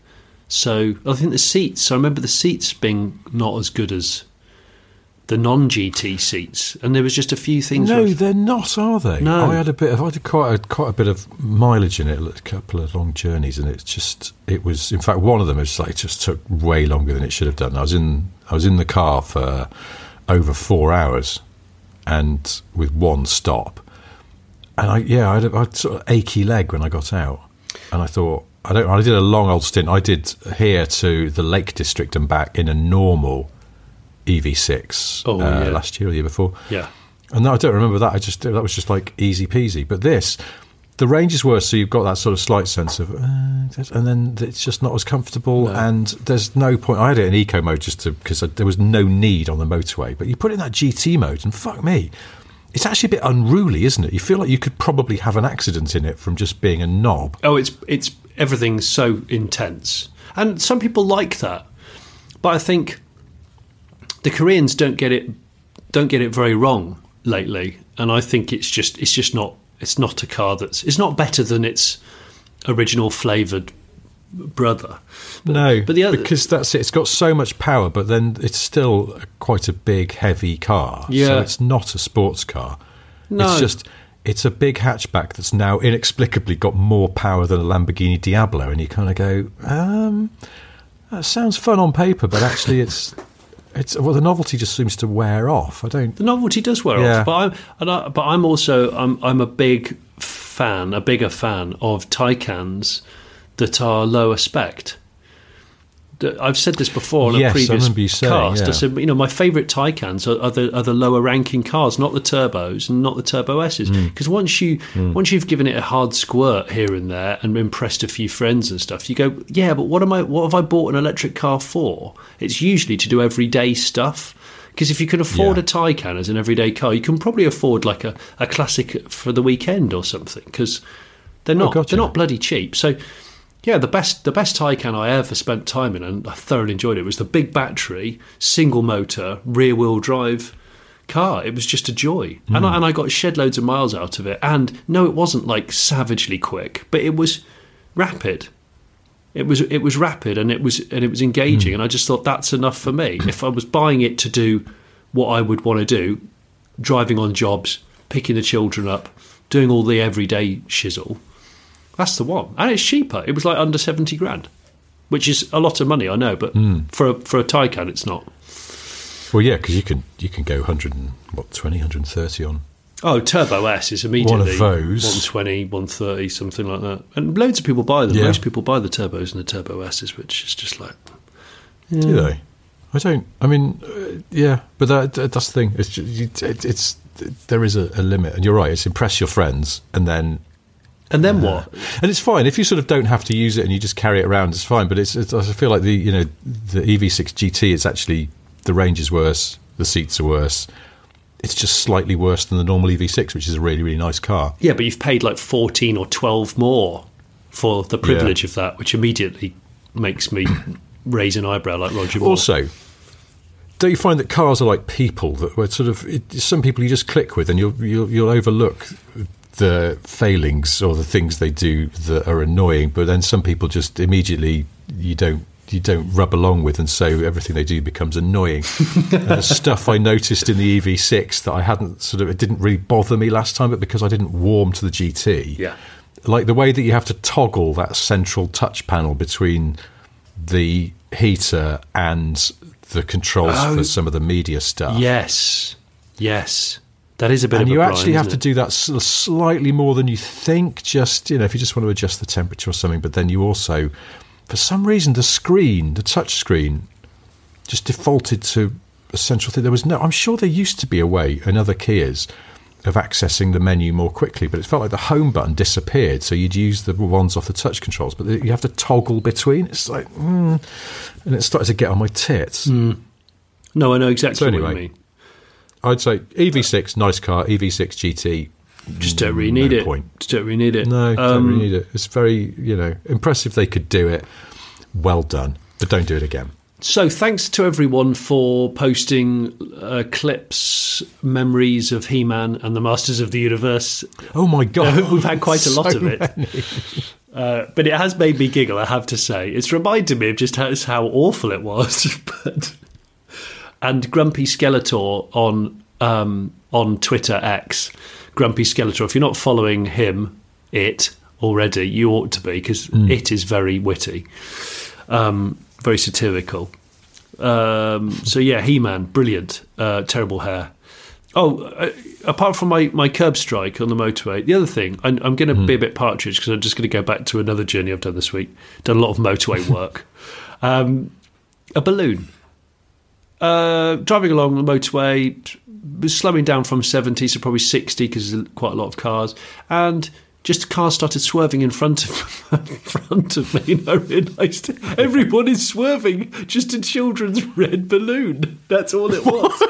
So I think the seats, I remember the seats being not as good as the non-GT seats, and there was just a few things. No, they're not, are they? No, I had quite a bit of mileage in it, a couple of long journeys, and it was. In fact, one of them was just took way longer than it should have done. I was in the car for over 4 hours and with one stop. And I had sort of achy leg when I got out. And I thought, I did a long old stint. I did here to the Lake District and back in a normal EV6 last year or the year before. Yeah. And no, I don't remember that. That was just like easy peasy. But this, the range is worse, so you've got that sort of slight sense of, and then it's just not as comfortable. No. And there's no point. I had it in eco mode just because there was no need on the motorway. But you put it in that GT mode, and fuck me, it's actually a bit unruly, isn't it? You feel like you could probably have an accident in it from just being a knob. Oh, it's everything's so intense, and some people like that, but I think the Koreans don't get it very wrong lately, and I think it's not a car it's not better than its original flavoured brother. But, no, but the other, because that's it. It's got so much power, but then it's still quite a big, heavy car. Yeah. So it's not a sports car. No, it's a big hatchback that's now inexplicably got more power than a Lamborghini Diablo, and you kind of go, that sounds fun on paper, but actually it's. It's well, the novelty just seems to wear off. The novelty does wear off, but I'm also a big fan, a bigger fan of Taycans that are lower spec'd. I've said this before on a previous cast. Yeah. I said, my favourite Taycans are the lower ranking cars, not the turbos and not the Turbo S's, because once you've given it a hard squirt here and there and impressed a few friends and stuff, you go, yeah, but what have I bought an electric car for? It's usually to do everyday stuff, because if you can afford a Taycan as an everyday car, you can probably afford like a classic for the weekend or something, because they're not bloody cheap. So. Yeah, the best Taycan I ever spent time in, and I thoroughly enjoyed it, was the big battery, single motor, rear-wheel drive car. It was just a joy. Mm. And I got shed loads of miles out of it. And no, it wasn't like savagely quick, but it was rapid. It was rapid and it was engaging. Mm. And I just thought, that's enough for me. If I was buying it to do what I would want to do, driving on jobs, picking the children up, doing all the everyday shizzle, that's the one. And it's cheaper. It was like under 70 grand, which is a lot of money, I know, but for a Taycan, it's not. Well, yeah, because you can go 120, 130 on. Oh, Turbo S is immediately one of those. 120, 130, something like that. And loads of people buy them. Yeah. Most people buy the Turbos and the Turbo S's, which is just like... Yeah. Do they? I don't... I mean, yeah, but that's the thing. There is a limit, and you're right. It's impress your friends, and then what? And it's fine if you sort of don't have to use it and you just carry it around. It's fine, but I feel like the EV6 GT. It's actually the range is worse, the seats are worse. It's just slightly worse than the normal EV6, which is a really, really nice car. Yeah, but you've paid like 14 or 12 more for the privilege of that, which immediately makes me raise an eyebrow like Roger Moore. Also, don't you find that cars are like people that were sort of some people you just click with, and you'll overlook the failings or the things they do that are annoying, but then some people just immediately you don't rub along with, and so everything they do becomes annoying. And the stuff I noticed in the EV6 that I hadn't it didn't really bother me last time, but because I didn't warm to the GT, like the way that you have to toggle that central touch panel between the heater and the controls for some of the media stuff. Yes. That is a bit of a grind, actually have to do that slightly more than you think, if you just want to adjust the temperature or something. But then you also, for some reason, the touch screen, just defaulted to a central thing. I'm sure there used to be a way in other Kias of accessing the menu more quickly, but it felt like the home button disappeared, so you'd use the ones off the touch controls, but you have to toggle between. It's like, and it started to get on my tits. Mm. No, I know exactly what you mean. I'd say EV6, nice car. EV6 GT, just don't really need it. Point. Just don't really need it. No, don't really need it. It's very, impressive they could do it. Well done, but don't do it again. So thanks to everyone for posting clips, memories of He-Man and the Masters of the Universe. Oh my God, we've had quite a lot of it. But it has made me giggle, I have to say. It's reminded me of just how awful it was, but. And Grumpy Skeletor on Twitter X, Grumpy Skeletor. If you're not following it already, you ought to be, because it is very witty, very satirical. So yeah, He-Man, brilliant. Terrible hair. Oh, apart from my curb strike on the motorway, the other thing, I'm going to be a bit partridge because I'm just going to go back to another journey I've done this week. Done a lot of motorway work. A balloon. Driving along the motorway, slowing down from 70, so probably 60 because there's quite a lot of cars. And just a car started swerving in front of me, and I realised everyone is swerving. Just a children's red balloon. That's all it was.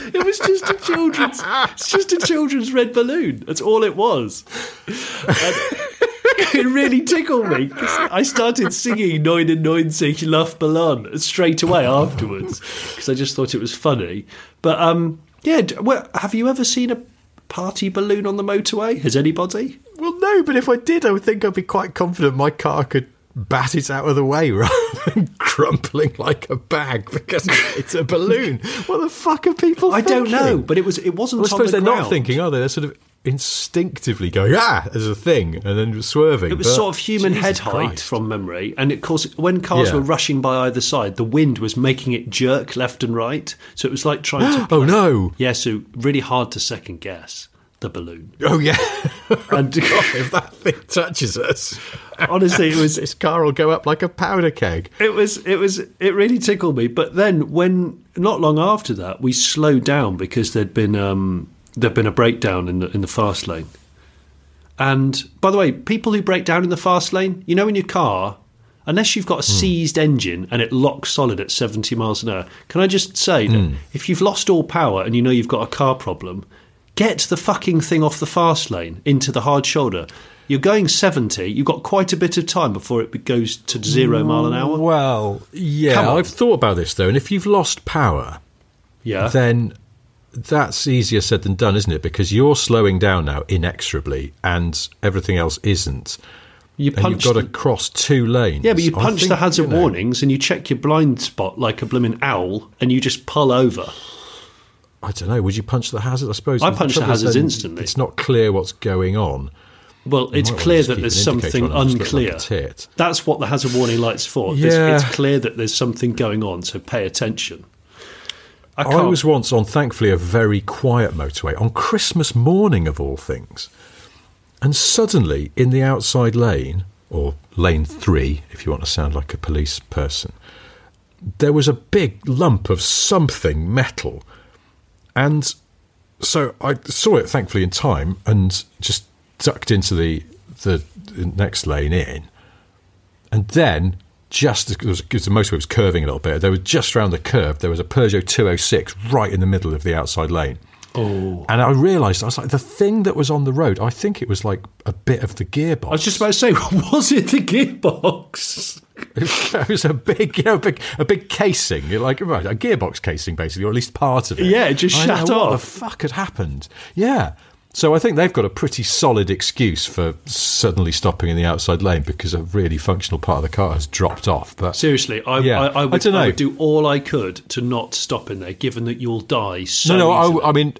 What? It was just a children's red balloon. That's all it was. It really tickled me. I started singing 99 Luftballon straight away afterwards because I just thought it was funny. But yeah, have you ever seen a party balloon on the motorway? Has anybody? Well, no, but if I did, I would think I'd be quite confident my car could bat it out of the way rather than crumpling like a bag because it's a balloon. What the fuck are people thinking? I don't know, but it wasn't. Well, I suppose they're not thinking, are they? They're sort of instinctively going, as a thing, and then swerving. It was sort of human Jesus head height Christ. From memory, and of course, when cars were rushing by either side, the wind was making it jerk left and right, so it was like trying to... Oh, no! Yeah, so really hard to second guess the balloon. Oh, yeah. And God, if that thing touches us... Honestly, it was... This car will go up like a powder keg. It really tickled me, but then when... Not long after that, we slowed down because there'd been a breakdown in the fast lane. And by the way, people who break down in the fast lane, you know, in your car, unless you've got a seized engine and it locks solid at 70 miles an hour, can I just say that if you've lost all power and you know you've got a car problem, get the fucking thing off the fast lane into the hard shoulder. You're going 70, you've got quite a bit of time before it goes to 0 mile an hour. Well, yeah, I've thought about this though, and if you've lost power, then... That's easier said than done, isn't it? Because you're slowing down now inexorably and everything else isn't. You've got to cross two lanes. Yeah, but you punch the hazard warnings and you check your blind spot like a blooming owl and you just pull over. I don't know. Would you punch the hazard? I suppose. I punched the hazards instantly. It's not clear what's going on. Well, it's clear that there's something unclear. That's what the hazard warning light's for. Yeah. It's clear that there's something going on, so pay attention. I was once on, thankfully, a very quiet motorway on Christmas morning, of all things. And suddenly, in the outside lane, or lane 3, if you want to sound like a police person, there was a big lump of something metal. And so I saw it, thankfully, in time and just ducked into the next lane in. And then... because the motorway was curving a little bit, there was just round the curve, there was a Peugeot 206 right in the middle of the outside lane. Oh! And I realised, I was like, the thing that was on the road, I think it was like a bit of the gearbox. I was just about to say, was it the gearbox? It was a big casing, like a gearbox casing, basically, or at least part of it. Yeah, it just shut off. What the fuck had happened? Yeah. So I think they've got a pretty solid excuse for suddenly stopping in the outside lane because a really functional part of the car has dropped off. But seriously, I would do all I could to not stop in there, given that you'll die so easily. I mean,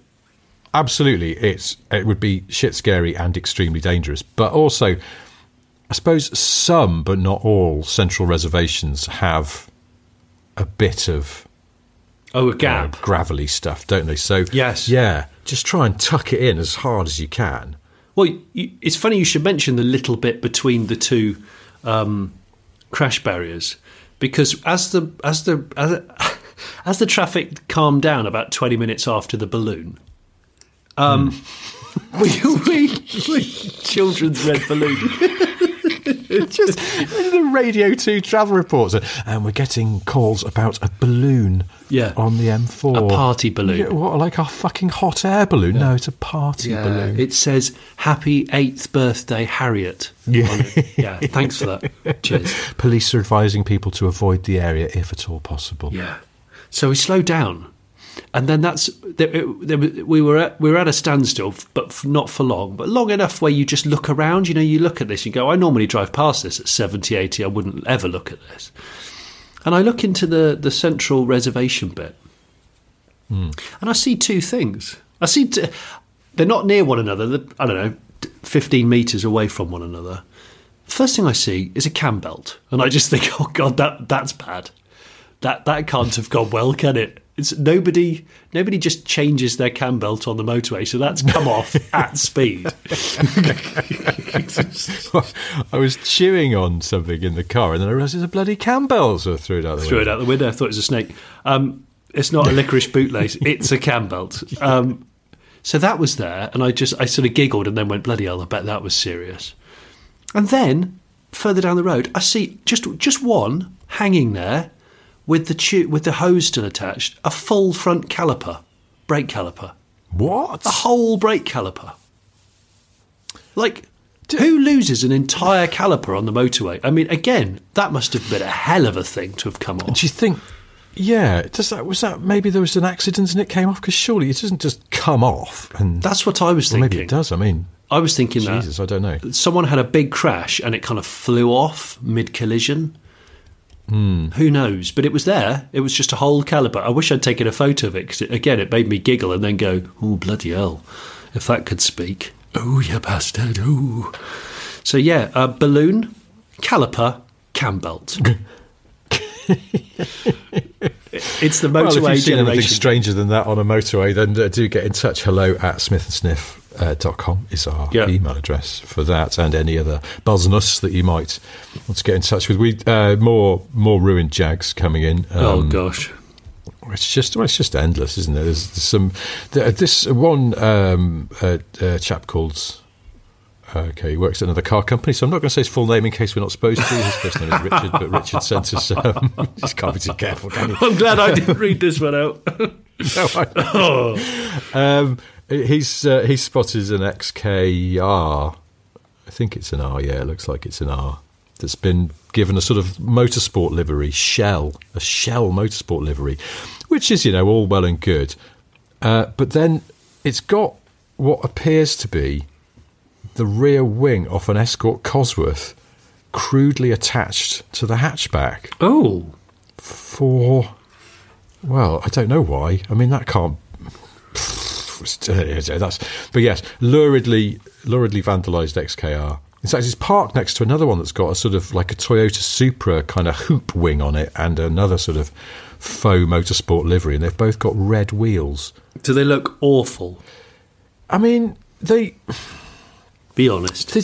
absolutely, it would be shit scary and extremely dangerous. But also, I suppose some, but not all, central reservations have a bit of... a gap. Gravelly stuff, don't they? So, yes. Yeah. Just try and tuck it in as hard as you can. Well, it's funny you should mention the little bit between the two crash barriers, because as the traffic calmed down about 20 minutes after the balloon, we children's red balloon. Just the Radio 2 travel reports, and we're getting calls about a balloon on the M4. A party balloon. Yeah, what, like a fucking hot air balloon? Yeah. No, it's a party balloon. It says, happy 8th birthday, Harriet. Yeah, yeah, thanks for that. Cheers. Police are advising people to avoid the area if at all possible. Yeah. So we slow down. And then we were at a standstill, but not for long, but long enough where you just look around. You know, you look at this and go, I normally drive past this at 70, 80. I wouldn't ever look at this. And I look into the central reservation bit and I see two things. They're not near one another. They're, I don't know, 15 metres away from one another. First thing I see is a cam belt. And I just think, oh, God, that's bad. That can't have gone well, can it? It's nobody just changes their cam belt on the motorway, so that's come off at speed. I was chewing on something in the car, and then I realised it's a bloody cam belt, so I threw it out the window. I thought it was a snake. It's not a licorice bootlace; it's a cam belt. So that was there, and I sort of giggled, and then went, "Bloody hell! I bet that was serious." And then further down the road, I see just one hanging there. With the hose still attached, a full front caliper, brake caliper. What? A whole brake caliper. Like, who loses an entire caliper on the motorway? I mean, again, that must have been a hell of a thing to have come off. Do you think? Yeah, maybe there was an accident and it came off? Because surely it doesn't just come off. And that's what I was thinking. Maybe it does. I mean, I was thinking that. Jesus, I don't know. Someone had a big crash and it kind of flew off mid-collision. Mm. Who knows? But it was there. It was just a whole caliper. I wish I'd taken a photo of it because, again, it made me giggle and then go, "Oh, bloody hell, if that could speak. Oh, you bastard. Oh." So, yeah, balloon, caliper, cam belt. It's the motorway generation. Well, if you've seen anything stranger than that on a motorway, then do get in touch. hello@smithandsniff.com is our email address for that and any other buzzness that you might want to get in touch with. We more ruined Jags coming in. Oh gosh, it's just endless, isn't it? There's some. This one chap called. Okay, he works at another car company, so I'm not going to say his full name in case we're not supposed to. His first name is Richard, but Richard sent us... just can't be too careful, can you? I'm glad I didn't read this one out. No, I didn't. He spotted an XKR. I think it's an R, yeah, it looks like it's an R. That's been given a sort of motorsport livery, a Shell motorsport livery, which is, all well and good. But then it's got what appears to be the rear wing off an Escort Cosworth crudely attached to the hatchback. Oh. I don't know why. I mean, that can't... But yes, luridly vandalised XKR. In fact, it's parked next to another one that's got a sort of like a Toyota Supra kind of hoop wing on it and another sort of faux motorsport livery, and they've both got red wheels. Do they look awful? I mean, they... Be honest.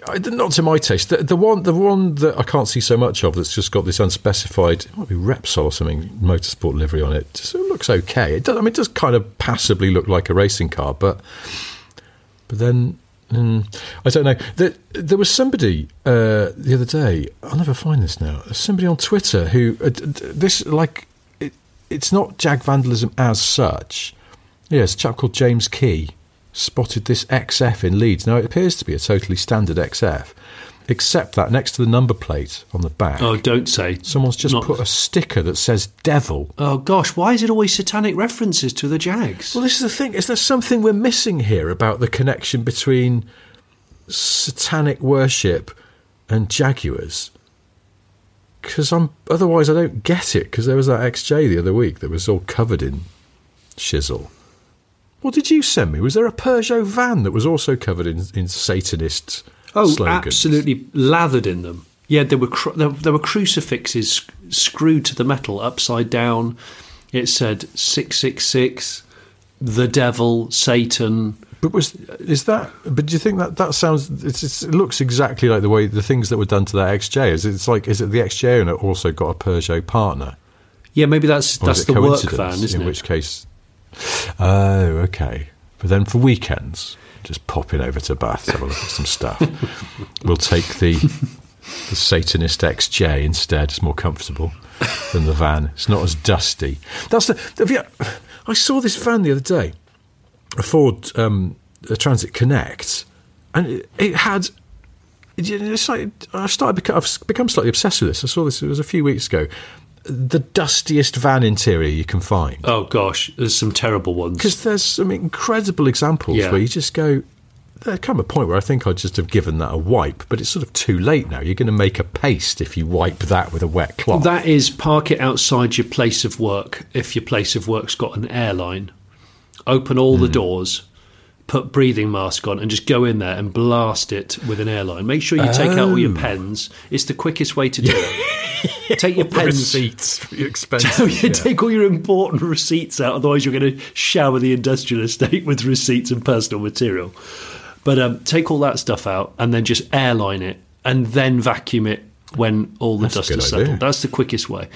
Not to my taste. The one that I can't see so much of that's just got this unspecified, it might be Repsol or something, motorsport livery on it. So it looks okay. It does kind of passably look like a racing car, but then I don't know. There was somebody the other day. I'll never find this now. Somebody on Twitter who it's not Jag vandalism as such. Yeah, it's a chap called James Key. Spotted this XF in Leeds. Now, it appears to be a totally standard XF, except that next to the number plate on the back... Oh, don't say. Someone's just put a sticker that says devil. Oh, gosh, why is it always satanic references to the Jags? Well, this is the thing. Is there something we're missing here about the connection between satanic worship and Jaguars? Because otherwise I don't get it, because there was that XJ the other week that was all covered in shizzle. What did you send me? Was there a Peugeot van that was also covered in Satanist slogans? Absolutely lathered in them. Yeah, there were crucifixes screwed to the metal upside down. It said 666, the devil, Satan. But But do you think that sounds? It looks exactly like the way the things that were done to that XJ. Is it the XJ owner also got a Peugeot partner? Yeah, maybe that's the work van, isn't it? In which case. Oh, okay. But then for weekends, just popping over to Bath to have a look at some stuff. We'll take the Satanist XJ instead. It's more comfortable than the van. It's not as dusty. I saw this van the other day, a Ford Transit Connect, and it had... It's like, I've become slightly obsessed with this. I saw this, it was a few weeks ago. The dustiest van interior you can find. Oh, gosh, there's some terrible ones. Because there's some incredible examples where you just go, there come a point where I think I'd just have given that a wipe, but it's sort of too late now. You're going to make a paste if you wipe that with a wet cloth. That is, park it outside your place of work if your place of work's got an airline. Open all the doors, put breathing mask on, and just go in there and blast it with an airline. Make sure you take out all your pens. It's the quickest way to do it. Take your pens. Receipts, your expenses. Take all your important receipts out, otherwise you're going to shower the industrial estate with receipts and personal material. But take all that stuff out and then just airline it and then vacuum it when all the dust has settled. That's the quickest way.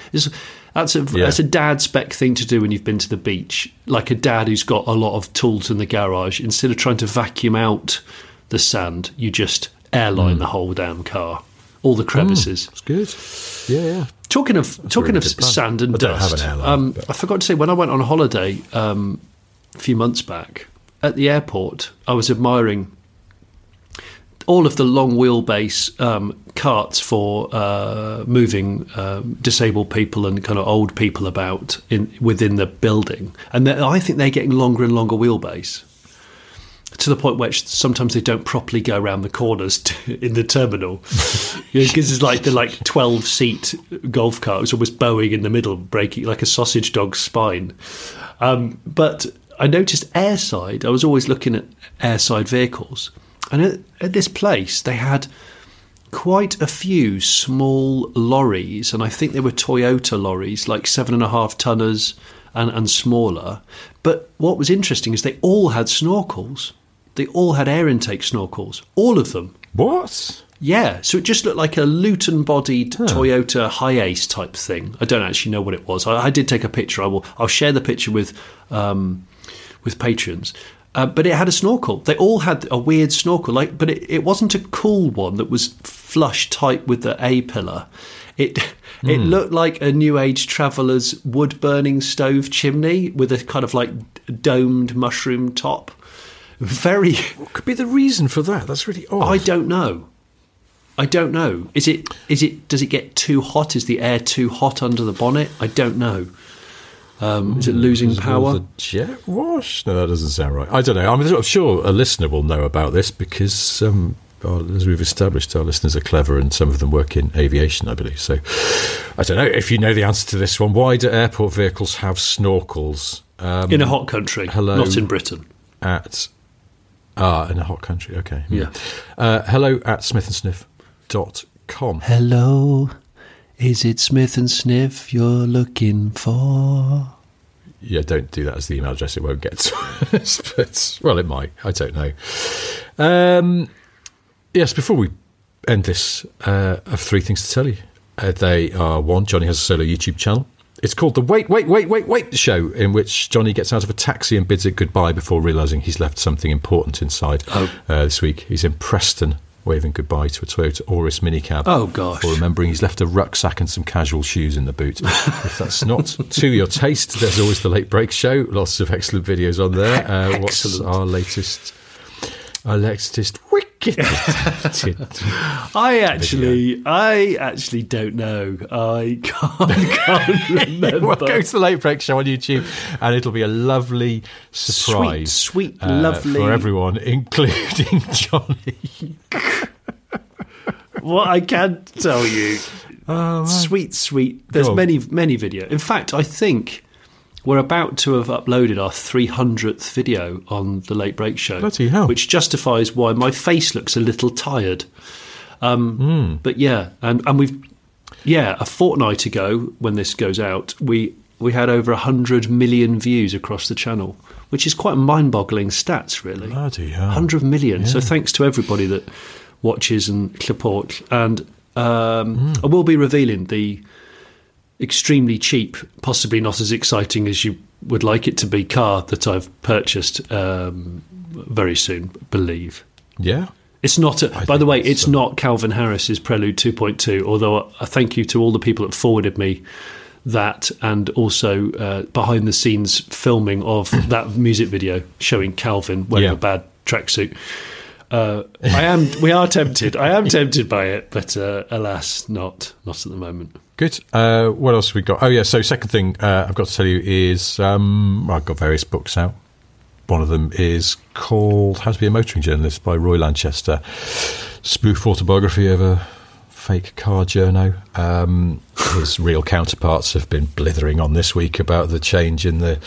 That's a dad spec thing to do when you've been to the beach, like a dad who's got a lot of tools in the garage. Instead of trying to vacuum out the sand, you just airline the whole damn car, all the crevices. That's good. Yeah. Talking of sand and dust, I forgot to say, when I went on holiday a few months back, at the airport, I was admiring all of the long wheelbase carts for moving disabled people and kind of old people about within the building. And I think they're getting longer and longer wheelbase, to the point where sometimes they don't properly go around the corners in the terminal. Because it's like the 12-seat golf cart. It was almost bowing in the middle, breaking like a sausage dog's spine. But I noticed airside, I was always looking at airside vehicles. And at this place, they had quite a few small lorries, and I think they were Toyota lorries, like 7.5-tonners and smaller. But what was interesting is they all had snorkels. They all had air intake snorkels. All of them. What? Yeah. So it just looked like a Luton-bodied Toyota Hiace type thing. I don't actually know what it was. I did take a picture. I'll share the picture with patrons. But it had a snorkel. They all had a weird snorkel, but it wasn't a cool one that was flush tight with the A-pillar. It looked like a New Age traveller's wood-burning stove chimney with a kind of domed mushroom top. What could be the reason for that? That's really odd. I don't know. Does it get too hot? Is the air too hot under the bonnet? I don't know. Is it losing power? Jet wash? No, that doesn't sound right. I don't know. I'm sure a listener will know about this because, as we've established, our listeners are clever and some of them work in aviation, I believe. So I don't know if you know the answer to this one. Why do airport vehicles have snorkels? In a hot country, not in Britain. In a hot country, okay. Yeah. hello@smithandsniff.com. Hello. Is it Smith and Sniff you're looking for? Yeah, don't do that as the email address. It won't get to us. But, well, it might. I don't know. Yes, before we end this, I have three things to tell you. They are, one, Johnny has a solo YouTube channel. It's called the Wait Show, in which Johnny gets out of a taxi and bids it goodbye before realising he's left something important inside. This week he's in Preston, waving goodbye to a Toyota Auris minicab. Oh, gosh. Or remembering he's left a rucksack and some casual shoes in the boot. If that's not to your taste, there's always the Late Break Show. Lots of excellent videos on there. What's our latest? Wicked. I actually don't know. I can't remember. Well, go to the Late Break Show on YouTube, and it'll be a lovely surprise, sweet, lovely for everyone, including Johnny. What I can tell you, sweet. There's many videos. In fact, I think we're about to have uploaded our 300th video on the Late Break Show. Bloody hell. Which justifies why my face looks a little tired. But yeah, and we've, a fortnight ago when this goes out, we had over 100 million views across the channel, which is quite mind-boggling stats, really. Bloody hell. 100 million. Yeah. So thanks to everybody that watches and supports. And I will be revealing the extremely cheap, possibly not as exciting as you would like it to be, car that I've purchased very soon, believe. Yeah. It's not, by the way, it's not Calvin Harris's Prelude 2.2, although I thank you to all the people that forwarded me that, and also behind-the-scenes filming of that music video showing Calvin wearing a bad tracksuit. I am tempted by it, but alas, not at the moment. Good. What else have we got? Oh yeah, so second thing I've got to tell you is I've got various books out. One of them is called How to Be a Motoring Journalist by Roy Lanchester, spoof autobiography of a fake car journo. His real counterparts have been blithering on this week about the change in the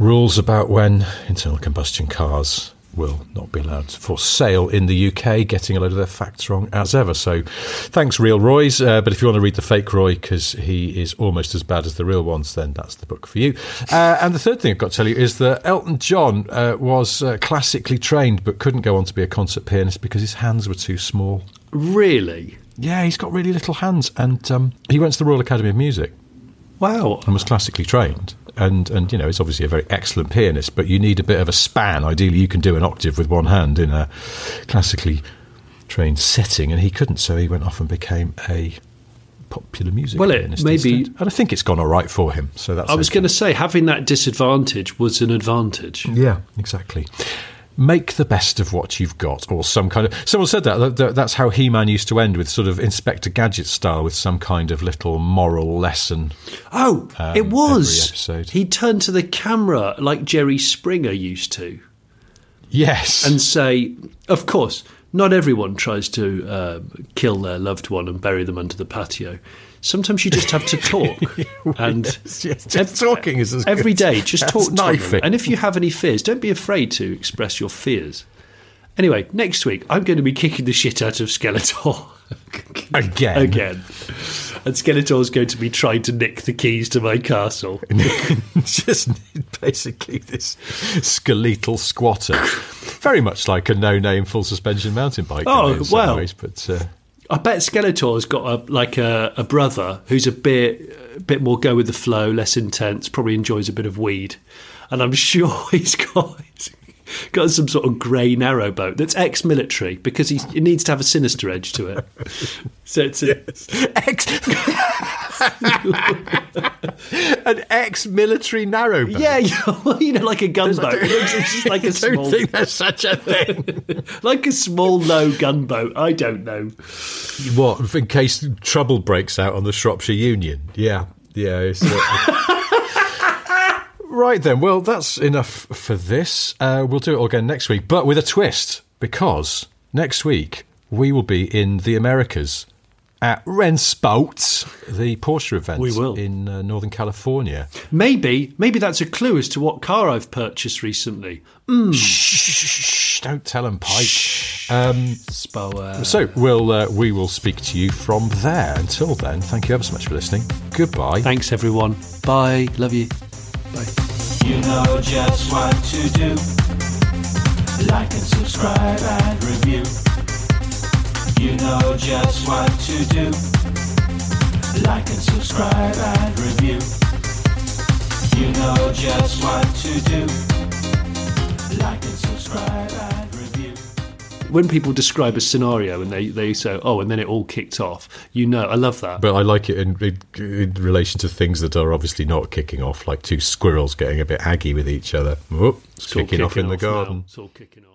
rules about when internal combustion cars will not be allowed for sale in the UK, getting a load of their facts wrong as ever. So thanks, Real Roys. But if you want to read The Fake Roy, because he is almost as bad as the real ones, then that's the book for you. And the third thing I've got to tell you is that Elton John was classically trained but couldn't go on to be a concert pianist because his hands were too small. Really? Yeah, he's got really little hands. And he went to the Royal Academy of Music. Wow. And was classically trained. And you know, it's obviously a very excellent pianist, but you need a bit of a span. Ideally, you can do an octave with one hand in a classically trained setting, and he couldn't, so he went off and became a popular music pianist. Well, maybe, instead. And I think it's gone all right for him. So that's. I was going to say, having that disadvantage was an advantage. Yeah, exactly. Make the best of what you've got, or some kind of... Someone said that. That's how He-Man used to end, with sort of Inspector Gadget style, with some kind of little moral lesson. Oh, it was. Every episode. He turned to the camera like Jerry Springer used to. Yes. And say, of course, not everyone tries to kill their loved one and bury them under the patio. Sometimes you just have to talk. And yes, just talking is as good. Every day, just that's talk to them. And if you have any fears, don't be afraid to express your fears. Anyway, next week, I'm going to be kicking the shit out of Skeletor. Again. And Skeletor's going to be trying to nick the keys to my castle. Just basically this skeletal squatter. Very much like a no-name full-suspension mountain bike. Oh, wow. Ways, but... I bet Skeletor's got a brother who's a bit more go with the flow, less intense, probably enjoys a bit of weed, and I'm sure he's got some sort of grey narrowboat that's ex-military because he needs to have a sinister edge to it. So it's an ex-military narrowboat. Yeah, you know, like a gunboat. It's just like a small... I don't think there's such a thing. Like a small, low gunboat. I don't know. What, in case trouble breaks out on the Shropshire Union? Yeah. It's, right then, well, that's enough for this. We'll do it all again next week, but with a twist, because next week we will be in the Americas. At Renspalt, the Porsche event in Northern California. Maybe that's a clue as to what car I've purchased recently. Shh, don't tell them, Pike. So we will speak to you from there. Until then, thank you ever so much for listening. Goodbye. Thanks, everyone. Bye. Love you. Bye. You know just what to do. Like and subscribe and review. You know just what to do. Like and subscribe and review. You know just what to do. Like and subscribe and review. When people describe a scenario and they say, oh, and then it all kicked off, you know, I love that. But I like it in relation to things that are obviously not kicking off, like two squirrels getting a bit aggy with each other. Whoop, it's kicking off in the garden. It's all kicking off.